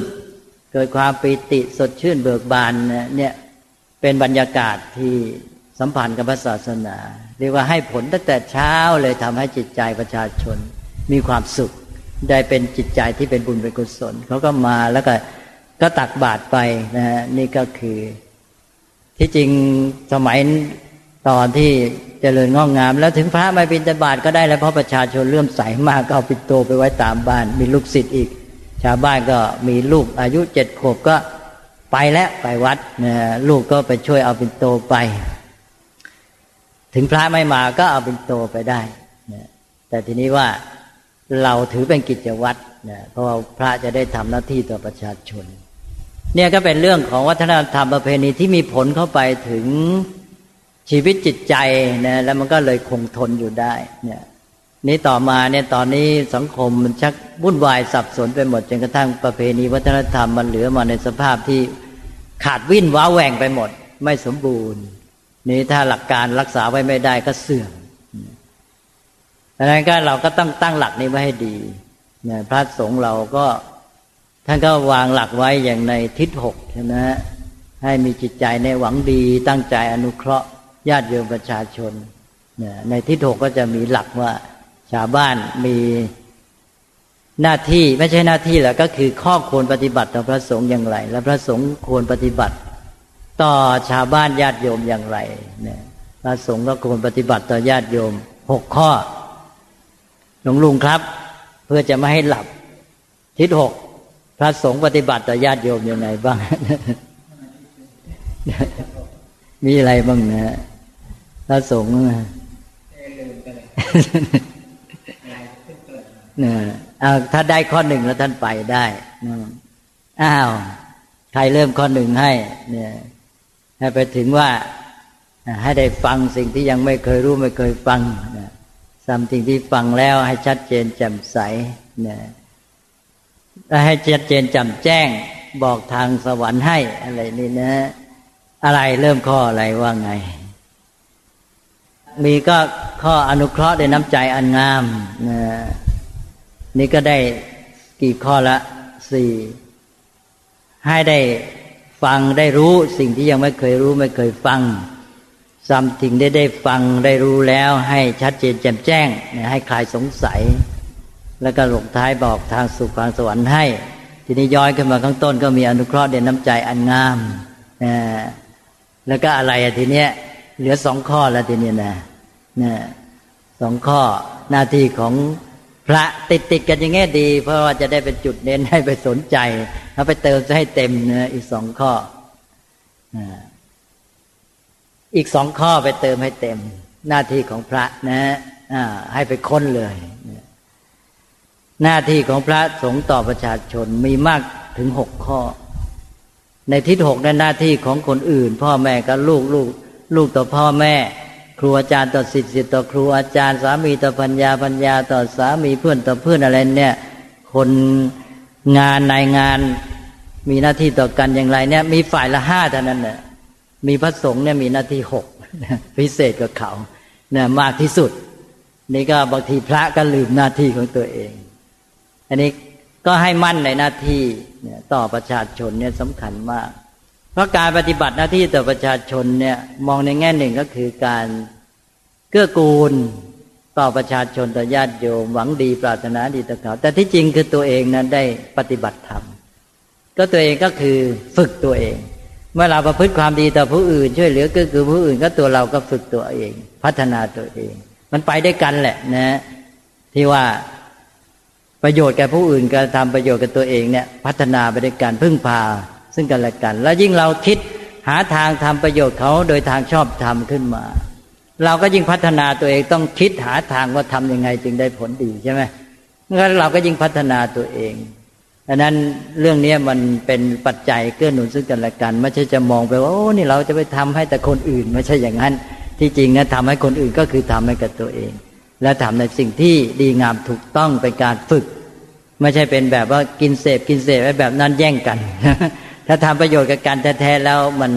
เกิดความปิติสดชื่นเบิกบานเนี่ยเป็นบรรยากาศที่สัมพันธ์กับพระศาสนาเรียกว่าให้ผลตั้งแต่เช้าเลยทำให้จิตใจประชาชนมีความสุขได้เป็นจิตใจที่เป็นบุญเป็นกุศลเขาก็มาแล้วก็ก็ตักบาตรไปนะฮะนี่ก็คือที่จริงสมัยตอนที่เจริญงอกงามแล้วถึงพระมาบิณฑบาตก็ได้แล้วเพราะประชาชนเลื่อมใสมากก็เอาปิโตไปไว้ตามบ้านมีลูกศิษย์อีกชาวบ้านก็มีลูกอายุเจ็ดขวบก็ไปแล้วไปวัดนะลูกก็ไปช่วยเอาปิโตไปถึงพระไม่มาก็เอาปิโตไปได้นะแต่ทีนี้ว่าเราถือเป็นกิจวัตรนะเพราะว่าพระจะได้ทำหน้าที่ต่อประชาชนเนี่ยก็เป็นเรื่องของวัฒนธรรมประเพณีที่มีผลเข้าไปถึงชีวิตจิตใจนะแล้วมันก็เลยคงทนอยู่ได้เนี่ยนี่ต่อมาเนี่ยตอนนี้สังคมมันชักวุ่นวายสับสนไปหมดจนกระทั่งประเพณีวัฒนธรรมมันเหลือมาในสภาพที่ขาดวิ่นว้าแหว่งไปหมดไม่สมบูรณ์นี่ถ้าหลักการรักษาไว้ไม่ได้ก็เสื่อมดังนั้นก็เราก็ต้องตั้งหลักนี้ไว้ให้ดีเนี่ยพระสงฆ์เราก็ท่านก็วางหลักไว้อย่างในทิศหกใช่ไหมให้มีจิตใจในหวังดีตั้งใจอนุเคราะห์ญาติโยมประชาชนเนี่ยในทิศหกก็จะมีหลักว่าชาวบ้านมีหน้าที่ไม่ใช่หน้าที่แหละก็คือข้อควรปฏิบัติต่อพระสงฆ์อย่างไรและพระสงฆ์ควรปฏิบัติต่อชาวบ้านญาติโยมอย่างไรเนี่ยพระสงฆ์ก็ควรปฏิบัติต่อญาติโยมหกข้อหลวงลุงครับเพื่อจะไม่ให้หลับทิศหกพระสงฆ์ปฏิบัติต่อญาติโยมยังไงบ้าง มีอะไรบ้างนะพระสงฆ์นะเนี่ยเอาถ้าได้ข้อหนึ่งแล้วท่านไปได้อ้าวใครเริ่มข้อหนึ่งให้เนี่ยให้ไปถึงว่าให้ได้ฟังสิ่งที่ยังไม่เคยรู้ไม่เคยฟังนะซ้ำสิ่งที่ฟังแล้วให้ชัดเจนแจ่มใสเนี่ยให้ชัดเจนแจ่มแจ้งบอกทางสวรรค์ให้อะไรนี่นะอะไรเริ่มข้ออะไรว่าไงมีก็ข้ออนุเคราะห์ด้วยน้ำใจอันงามนะนี่ก็ได้กี่ข้อละสี่ให้ได้ฟังได้รู้สิ่งที่ยังไม่เคยรู้ไม่เคยฟังซ้ำสิ่งได้ได้ฟังได้รู้แล้วให้ชัดเจนแจ่มแจ้งให้คลายสงสัยแล้วก็ลงท้ายบอกทางสู่ความสวรรค์ให้ทีนี้ย้อนขึ้นมาข้างต้นก็มีอนุเคราะห์ด้วยน้ำใจอันงามแล้วก็อะไรอ่ะทีเนี้ยเหลือสองข้อแล้วทีเนี้ยนะเนี่ยสองข้อหน้าที่ของพระติดติดกันอย่างเงี้ยดีเพราะว่าจะได้เป็นจุดเน้นให้ไปสนใจเอาไปเติมให้เต็มนะอีกสองข้ออีกสองข้อไปเติมให้เต็มหน้าที่ของพระนะให้ไปค้นเลยหน้าที่ของพระสงฆ์ต่อประชาชนมีมากถึงหกข้อในทิศหกในหน้าที่ของคนอื่นพ่อแม่กับลูกลูกลูกต่อพ่อแม่ครูอาจารย์ต่อศิษย์ศิษย์ต่อครูอาจารย์สามีต่อภรรยาภรรยาต่อสามีเพื่อนต่อเพื่อนอะไรเนี่ยคนงานนายงานมีหน้าที่ต่อกันอย่างไรเนี่ยมีฝ่ายละห้าเท่านั้นน่ะมีพระสงฆ์เนี่ยมีหน้าที่หกพิเศษกว่าเขาเนี่ยมากที่สุดนี่ก็บางทีพระก็ลืมหน้าที่ของตัวเองอันนี้ก็ให้มั่นในหน้าที่ต่อประชาชนเนี่ยสำคัญมากเพราะการปฏิบัติหน้าที่ต่อประชาชนเนี่ยมองในแง่หนึ่งก็คือการเกื้อกูลต่อประชาชนต่อญาติโยมหวังดีปรารถนาดีต่อเขาแต่ที่จริงคือตัวเองนั้นได้ปฏิบัติธรรมก็ตัวเองก็คือฝึกตัวเองเมื่อเราประพฤติความดีต่อผู้อื่นช่วยเหลือเกื้อกูลผู้อื่นก็ตัวเราก็ฝึกตัวเองพัฒนาตัวเองมันไปด้วยกันแหละนะที่ว่า ประโยชน์แก่ผู้อื่นการทำประโยชน์กับตัวเองเนี่ยพัฒนาไปด้วยการพึ่งพาซึ่งกันและกันแล้วยิ่งเราคิดหาทางทำประโยชน์เขาโดยทางชอบธรรมขึ้นมาเราก็ยิ่งพัฒนาตัวเองต้องคิดหาทางว่าทำยังไงจึงได้ผลดีใช่ไหมงั้นเราก็ยิ่งพัฒนาตัวเองดังนั้นเรื่องนี้มันเป็นปัจจัยเกื้อหนุนซึ่งกันและกันไม่ใช่จะมองไปว่าโอ้นี่เราจะไปทำให้แต่คนอื่นไม่ใช่อย่างนั้นที่จริงนะทำให้คนอื่นก็คือทำให้กับตัวเองและทำในสิ่งที่ดีงามถูกต้องเป็นการฝึกไม่ใช่เป็นแบบว่ากินเสพกินเสพไอ้แบบนั้นแย่งกันถ้าทำประโยชน์กับการแท้ๆแล้วมัน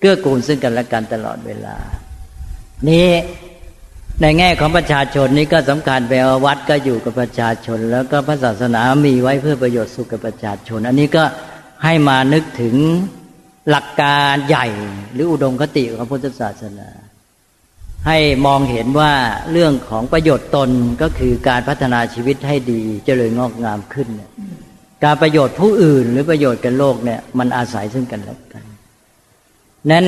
เกื้อกูลซึ่งกันและกันตลอดเวลานี้ในแง่ของประชาชนนี้ก็สำคัญไปว่าวัดก็อยู่กับประชาชนแล้วก็พระศาสนามีไว้เพื่อประโยชน์สุขกับประชาชนอันนี้ก็ให้มานึกถึงหลักการใหญ่หรืออุดมคติของพุทธศาสนาให้มองเห็นว่าเรื่องของประโยชน์ตนก็คือการพัฒนาชีวิตให้ดีเจริญงอกงามขึ้นการประโยชน์ผู้อื่นหรือประโยชน์กับโลกเนี่ยมันอาศัยซึ่งกันและกันนั้น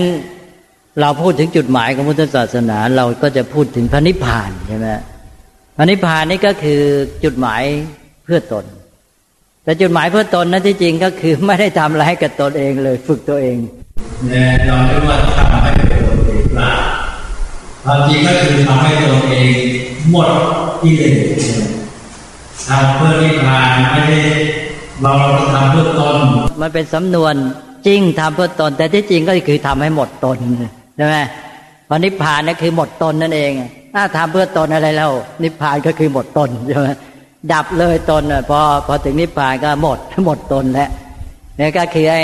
เราพูดถึงจุดหมายของพุทธศาสนาเราก็จะพูดถึงพระนิพพานใช่ไหมพระนิพพานนี่ก็คือจุดหมายเพื่อตนแต่จุดหมายเพื่อตนนั้นที่จริงก็คือไม่ได้ทำอะไรให้กับตนเองเลยฝึกตัวเองแน่นอนว่าทำให้เป็นตัวเองละความจริงก็คือทำให้ตัวเองหมดที่เลยทำเพื่อนิพพานไม่ได้เราทำเพื่อตนมันเป็นสำนวนจริงทำเพื่อตนแต่ที่จริงก็คือทำให้หมดตนใช่ไหมพอนิพพานนั่นคือหมดตนนั่นเองถ้าทำเพื่อตนอะไรแล้วนิพพานก็คือหมดตนใช่ไหมดับเลยตนพอพอถึงนิพพานก็หมดหมดตนแล้วนี่ก็คือไอ้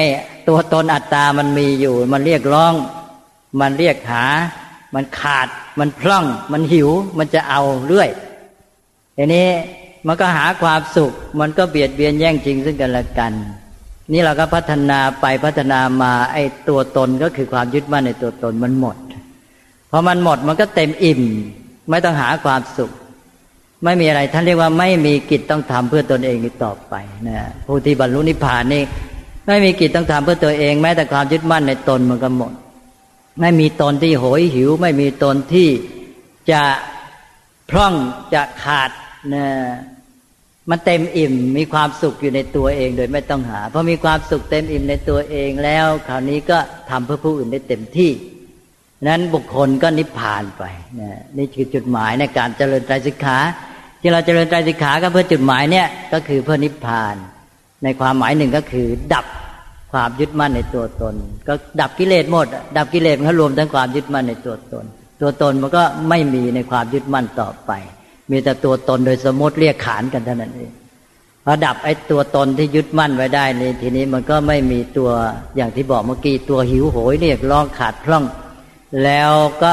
ตัวตนอัตตามันมีอยู่มันเรียกร้องมันเรียกหามันขาดมันพร่องมันหิวมันจะเอาเรื่อยทีนี้มันก็หาความสุขมันก็เบียดเบียนแย่งชิงซึ่งกันและกันนี่เราก็พัฒนาไปพัฒนามาไอ้ตัวตนก็คือความยึดมั่นในตัวตนมันหมดพอมันหมดมันก็เต็มอิ่มไม่ต้องหาความสุขไม่มีอะไรท่านเรียกว่าไม่มีกิจต้องทำเพื่อตนเองต่อไปนะผู้ที่บรรลุนิพพานนี่ไม่มีกิจต้องทำเพื่อตัวเองแม้แต่ความยึดมั่นในตนมันก็หมดไม่มีตนที่โหยหิวไม่มีตนที่จะพร่องจะขาดนะมันเต็มอิ่มมีความสุขอยู่ในตัวเองโดยไม่ต้องหาเพราะมีความสุขเต็มอิ่มในตัวเองแล้วคราวนี้ก็ทำเพื่อผู้อื่นได้เต็มที่นั้นบุคคลก็นิพพานไปนะนี่คือจุดหมายในการเจริญไตรสิกขาที่เราเจริญไตรสิกขาก็เพื่อจุดหมายเนี่ยก็คือเพื่อนิพพานในความหมายหนึ่งก็คือดับความยึดมั่นในตัวตนก็ดับกิเลสหมดดับกิเลสมันก็รวมทั้งความยึดมั่นในตัวตนตัวตนมันก็ไม่มีในความยึดมั่นต่อไปมีแต่ตัวตนโดยสมมติเรียกขานกันเท่านั้นเองพอดับไอ้ตัวตนที่ยึดมั่นไว้ได้ในทีนี้มันก็ไม่มีตัวอย่างที่บอกเมื่อกี้ตัวหิวโหยเรียกร้องขาดพร่องแล้วก็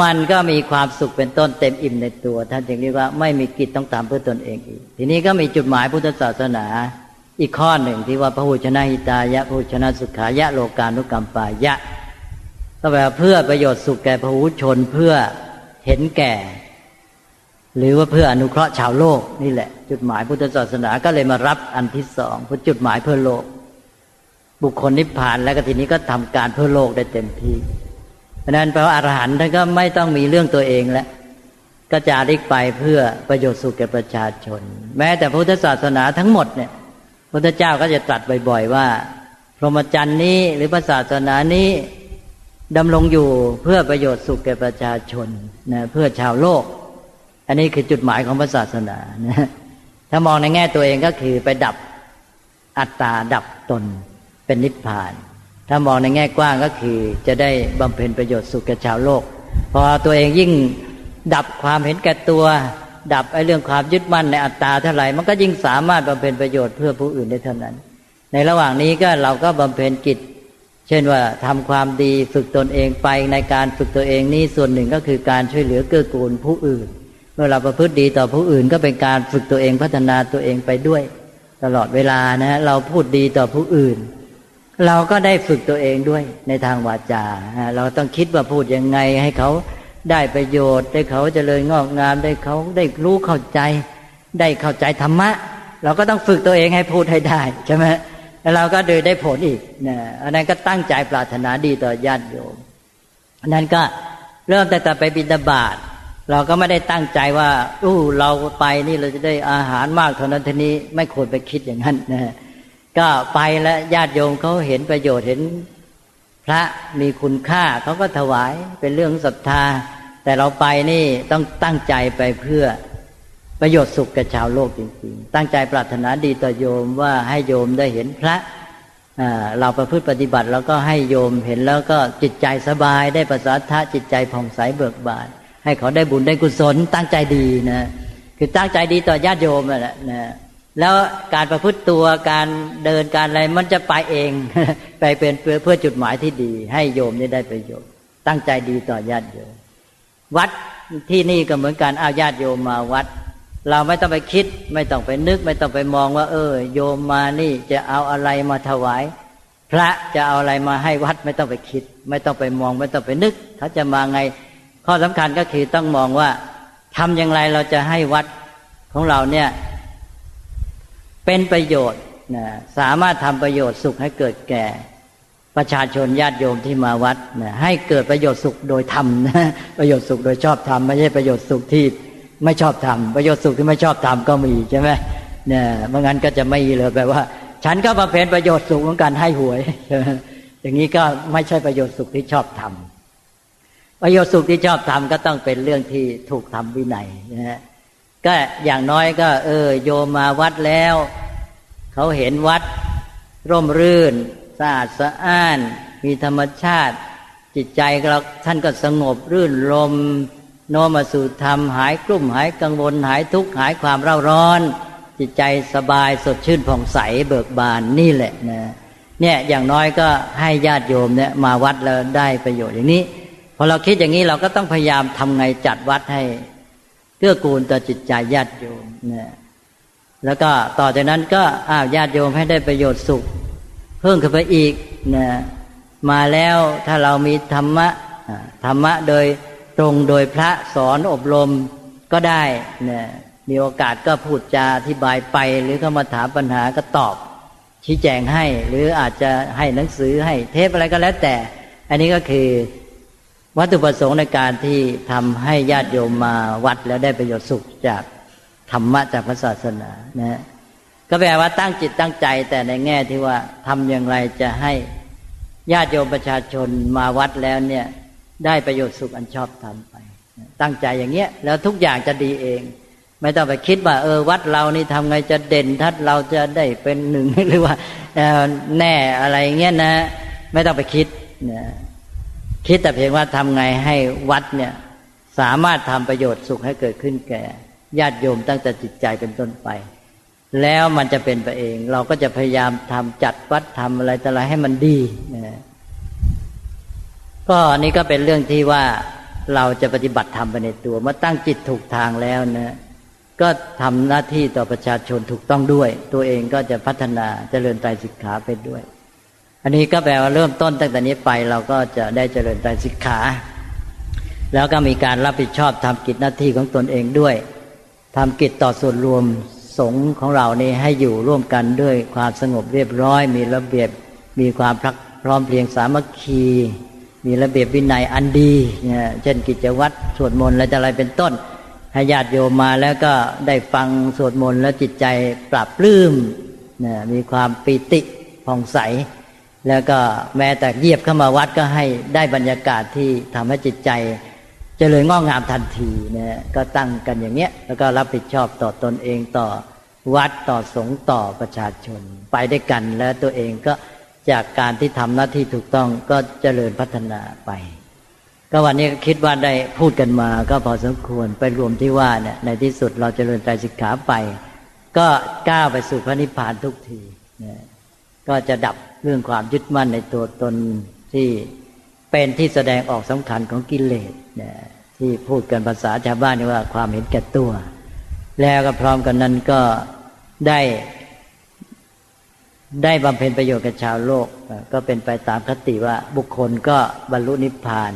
มันก็มีความสุขเป็นต้นเต็มอิ่มในตัวท่านจึงเรียกว่าไม่มีกิจต้องทำเพื่อตนเองอีกทีนี้ก็มีจุดหมายพุทธศาสนาอีกข้อหนึ่งที่ว่าพหุชนะหิตายะพหุชนะสุขายะโลกานุกัมปายะก็แปลว่าเพื่อประโยชน์สุขแก่พหุชนเพื่อเห็นแก่หรือว่าเพื่ออนุเคราะห์ชาวโลกนี่แหละจุดหมายพุทธศาสนาก็เลยมารับอันที่สองคือจุดหมายเพื่อโลกบุคคลนิพพานแล้วก็ทีนี้ก็ทำการเพื่อโลกได้เต็มที่เพราะนั้นแปลว่าอรหันต์ท่านก็ไม่ต้องมีเรื่องตัวเองแล้วก็จาริกไปเพื่อประโยชน์สุขแก่ประชาชนแม้แต่พุทธศาสนาทั้งหมดเนี่ยพระพุทธเจ้าก็จะตรัสบ่อยๆว่าพรหมจรรย์นี้หรือพระศาสนานี้ดำรงอยู่เพื่อประโยชน์สุขแก่ประชาชนนะเพื่อชาวโลกอันนี้คือจุดหมายของพระศาสนานะถ้ามองในแง่ตัวเองก็คือไปดับอัตตาดับตนเป็นนิพพานถ้ามองในแง่กว้างก็คือจะได้บำเพ็ญประโยชน์สุขแก่ชาวโลกพอตัวเองยิ่งดับความเห็นแก่ตัวดับไอ้เรื่องความยึดมั่นในอัตตาเท่าไหร่มันก็ยิ่งสามารถบำเพ็ญประโยชน์เพื่อผู้อื่นได้เท่านั้นในระหว่างนี้ก็เราก็บำเพ็ญกิจเช่นว่าทำความดีฝึกตนเองไปในการฝึกตัวเองนี่ส่วนหนึ่งก็คือการช่วยเหลือเกื้อกูลผู้อื่นเมื่อเราประพฤติดีต่อผู้อื่นก็เป็นการฝึกตัวเองพัฒนาตัวเองไปด้วยตลอดเวลานะเราพูดดีต่อผู้อื่นเราก็ได้ฝึกตัวเองด้วยในทางวาจาเราต้องคิดว่าพูดยังไงให้เขาได้ประโยชน์ได้เขาเจริญงอกงามได้เขาได้รู้เข้าใจได้เข้าใจธรรมะเราก็ต้องฝึกตัวเองให้พูดให้ได้ใช่ไหมแล้วเราก็โดยได้ผลอีกนะอันนั้นก็ตั้งใจปรารถนาดีต่อญาติโยมอันนั้นก็เริ่มแต่แต่ไปบิณฑบาต เราก็ไม่ได้ตั้งใจว่าอู้เราไปนี่เราจะได้อาหารมากเท่านั้นเท่านี้ไม่ควรไปคิดอย่างนั้นนะก็ไปแล้วญาติโยมเขาเห็นประโยชน์เห็นพระมีคุณค่าเขาก็ถวายเป็นเรื่องศรัทธาแต่เราไปนี่ต้องตั้งใจไปเพื่อประโยชน์สุขแก่ชาวโลกจริงๆตั้งใจปรารถนาดีต่อโยมว่าให้โยมได้เห็นพระเราประพฤติปฏิบัติแล้วก็ให้โยมเห็นแล้วก็จิตใจสบายได้ประสาทะจิตใจผ่องใสเบิกบานให้เขาได้บุญได้กุศลตั้งใจดีนะคือตั้งใจดีต่อญาติโยมแหละนะแล้วการประพฤติตัวการเดินการอะไรมันจะไปเองไปเป็นเพื่อเพื่อจุดหมายที่ดีให้โยมได้ประโยชน์ตั้งใจดีต่อญาติโยมวัดที่นี่ก็เหมือนการเอาญาติโยมมาวัดเราไม่ต้องไปคิดไม่ต้องไปนึกไม่ต้องไปมองว่าเออโยมมานี่จะเอาอะไรมาถวายพระจะเอาอะไรมาให้วัดไม่ต้องไปคิดไม่ต้องไปมองไม่ต้องไปนึกเขาจะมาไงข้อสำคัญก็คือต้องมองว่าทำอย่างไรเราจะให้วัดของเราเนี่ยเป็นประโยชน์นะสามารถทำประโยชน์สุขให้เกิดแก่ประชาชนญาติโยมที่มาวัดนะให้เกิดประโยชน์สุขโดยธรรมนะประโยชน์สุขโดยชอบธรรมไม่ใช่ประโยชน์สุขที่ไม่ชอบทำประโยชน์สุขที่ไม่ชอบทำก็มีใช่ไหมเนี่ยเมื่องั้นก็จะไม่เลยแปลว่าฉันก็บำเพ็ญประโยชน์สุขของการให้หวยอย่างนี้ก็ไม่ใช่ประโยชน์สุขที่ชอบทำประโยชน์สุขที่ชอบทำก็ต้องเป็นเรื่องที่ถูกทำวินัยนะฮะก็อย่างน้อยก็เออโยมมาวัดแล้วเขาเห็นวัดร่มรื่นสะอาดสะอ้านมีธรรมชาติจิตใจเราท่านก็สงบรื่นรมน้อมมาสู่ธรรมหายกลุ้มหายกังวลหายทุกข์หายความเร่าร้อนจิตใจสบายสดชื่นผ่องใสเบิกบานนี่แหละนะเนี่ยอย่างน้อยก็ให้ญาติโยมเนี่ยมาวัดแล้วได้ประโยชน์อย่างนี้พอเราคิดอย่างนี้เราก็ต้องพยายามทำไงจัดวัดให้เกื้อกูลต่อจิตใจญาติโยมนะแล้วก็ต่อจากนั้นก็อ้าวญาติโยมให้ได้ประโยชน์สุขเพิ่มขึ้นไปอีกนะมาแล้วถ้าเรามีธรรมะธรรมะโดยตรงโดยพระสอนอบรมก็ได้นะมีโอกาสก็พูดจาอธิบายไปหรือเข้ามาถามปัญหาก็ตอบชี้แจงให้หรืออาจจะให้หนังสือให้เทปอะไรก็แล้วแต่อันนี้ก็คือวัตถุประสงค์ในการที่ทำให้ญาติโยมมาวัดแล้วได้ประโยชน์สุขจากธรรมะจากพระศาสนานะก็แปลว่าตั้งจิตตั้งใจแต่ในแง่ที่ว่าทำอย่างไรจะให้ญาติโยมประชาชนมาวัดแล้วเนี่ยได้ประโยชน์สุขอันชอบทำไปตั้งใจอย่างเงี้ยแล้วทุกอย่างจะดีเองไม่ต้องไปคิดว่าเออวัดเรานี่ทำไงจะเด่นทัดเราจะได้เป็นหนึ่งหรือว่าแน่อะไรเงี้ยนะไม่ต้องไปคิดนะคิดแต่เพียงว่าทำไงให้วัดเนี่ยสามารถทำประโยชน์สุขให้เกิดขึ้นแก่ญาติโยมตั้งแต่จิตใจเป็นต้นไปแล้วมันจะเป็นไปเองเราก็จะพยายามทำจัดวัดทำอะไรแต่ละให้มันดีนะก็นี่ก็เป็นเรื่องที่ว่าเราจะปฏิบัติธรรมไปในตัวเมื่อตั้งจิตถูกทางแล้วนะก็ทำหน้าที่ต่อประชาชนถูกต้องด้วยตัวเองก็จะพัฒนาเจริญไตรสิกขาไปด้วยอันนี้ก็แปลว่าเริ่มต้นตั้งแต่นี้ไปเราก็จะได้เจริญไตรสิกขาแล้วก็มีการรับผิดชอบทำกิจหน้าที่ของตนเองด้วยทำกิจต่อส่วนรวมสงฆ์ของเรานี่ให้อยู่ร่วมกันด้วยความสงบเรียบร้อยมีระเบียบมีความพร้อมเพรียงสามัคคีมีระเบียบวินัยอันดีเนี่ยเช่นกิจวัตรสวดมนต์และอะไรเป็นต้นให้ญาติโยมมาแล้วก็ได้ฟังสวดมนต์แล้วจิตใจปราบปลื้มเนี่ยมีความปิติผ่องใสแล้วก็แม้แต่เยียบเข้ามาวัดก็ให้ได้บรรยากาศที่ทำให้จิตใจเจริญงอกงามทันทีเนี่ยก็ตั้งกันอย่างเนี้ยแล้วก็รับผิดชอบต่อตนเองต่อวัดต่อสงฆ์ต่อประชาชนไปด้วยกันแล้วตัวเองก็จากการที่ทำหน้าที่ถูกต้องก็เจริญพัฒนาไปก็วันนี้คิดว่าได้พูดกันมาก็พอสมควรไปรวมที่ว่าเนี่ยในที่สุดเราเจริญไตรสิกขาไปก็ก้าวไปสู่พระนิพพานทุกทีนะก็จะดับเรื่องความยึดมั่นในตัวตนที่เป็นที่แสดงออกสำคัญของกิเลสนะที่พูดกันภาษาชาวบ้านนี่ว่าความเห็นแก่ตัวแล้วก็พร้อมกันนั้นก็ได้ได้บำเพ็ญประโยชน์กับชาวโลกก็เป็นไปตามคติว่าบุคคลก็บรรลุนิพพาน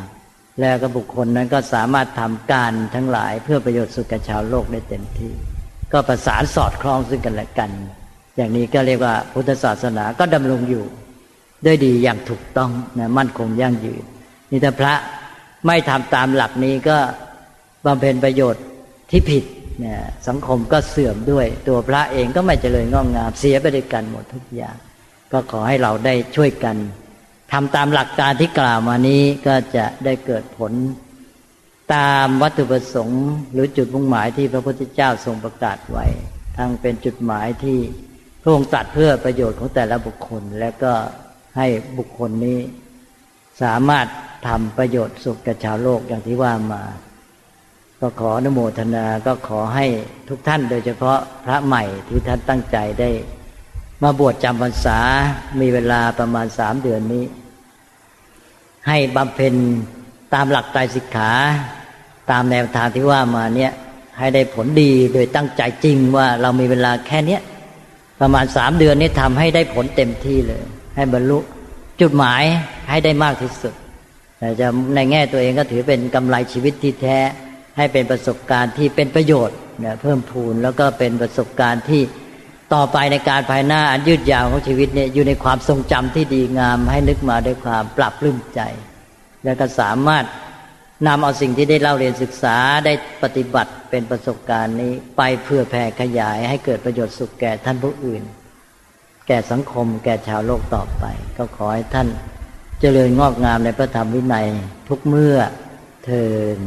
แล้วก็บุคคลนั้นก็สามารถทำการทั้งหลายเพื่อประโยชน์สุขกับชาวโลกได้เต็มที่ก็ประสานสอดคล้องซึ่งกันและกันอย่างนี้ก็เรียกว่าพุทธศาสนาก็ดำรงอยู่ด้วยดีอย่างถูกต้องนะมั่นคงยั่งยืนนี่ถ้าพระไม่ทำตามหลักนี้ก็ บำเพ็ญประโยชน์ที่ผิดเนี่ยสังคมก็เสื่อมด้วยตัวพระเองก็ไม่เจริญงอกงามเสียไปด้วยกันหมดทุกอย่างก็ขอให้เราได้ช่วยกันทำตามหลักการที่กล่าวมานี้ก็จะได้เกิดผลตามวัตถุประสงค์หรือจุดมุ่งหมายที่พระพุทธเจ้าทรงประกาศไว้ทั้งเป็นจุดหมายที่พระองค์ตรัสเพื่อประโยชน์ของแต่ละบุคคลและก็ให้บุคคลนี้สามารถทำประโยชน์สุขแก่ชาวโลกอย่างที่ว่ามาก็ขออนุโมทนาก็ขอให้ทุกท่านโดยเฉพาะพระใหม่ที่ท่านตั้งใจได้มาบวชจำพรรษามีเวลาประมาณสามเดือนนี้ให้บำเพ็ญตามหลักไตรสิกขาตามแนวทางที่ว่ามาเนี่ยให้ได้ผลดีโดยตั้งใจจริงว่าเรามีเวลาแค่เนี้ยประมาณสามเดือนนี้ทำให้ได้ผลเต็มที่เลยให้บรรลุจุดหมายให้ได้มากที่สุดแต่จะในแง่ตัวเองก็ถือเป็นกำไรชีวิตที่แท้ให้เป็นประสบการณ์ที่เป็นประโยชน์เนี่ยเพิ่มพูนแล้วก็เป็นประสบการณ์ที่ต่อไปในการภายหน้าอันยืดยาวของชีวิตเนี่ยอยู่ในความทรงจำที่ดีงามให้นึกมาด้วยความปรับปลื้มใจและก็สามารถนำเอาสิ่งที่ได้เล่าเรียนศึกษาได้ปฏิบัติเป็นประสบการณ์นี้ไปเพื่อแผ่ขยายให้เกิดประโยชน์สุขแก่ท่านผู้อื่นแก่สังคมแก่ชาวโลกต่อไปก็ขอให้ท่านเจริญงอกงามในพระธรรมวินัยทุกเมื่อเทอญ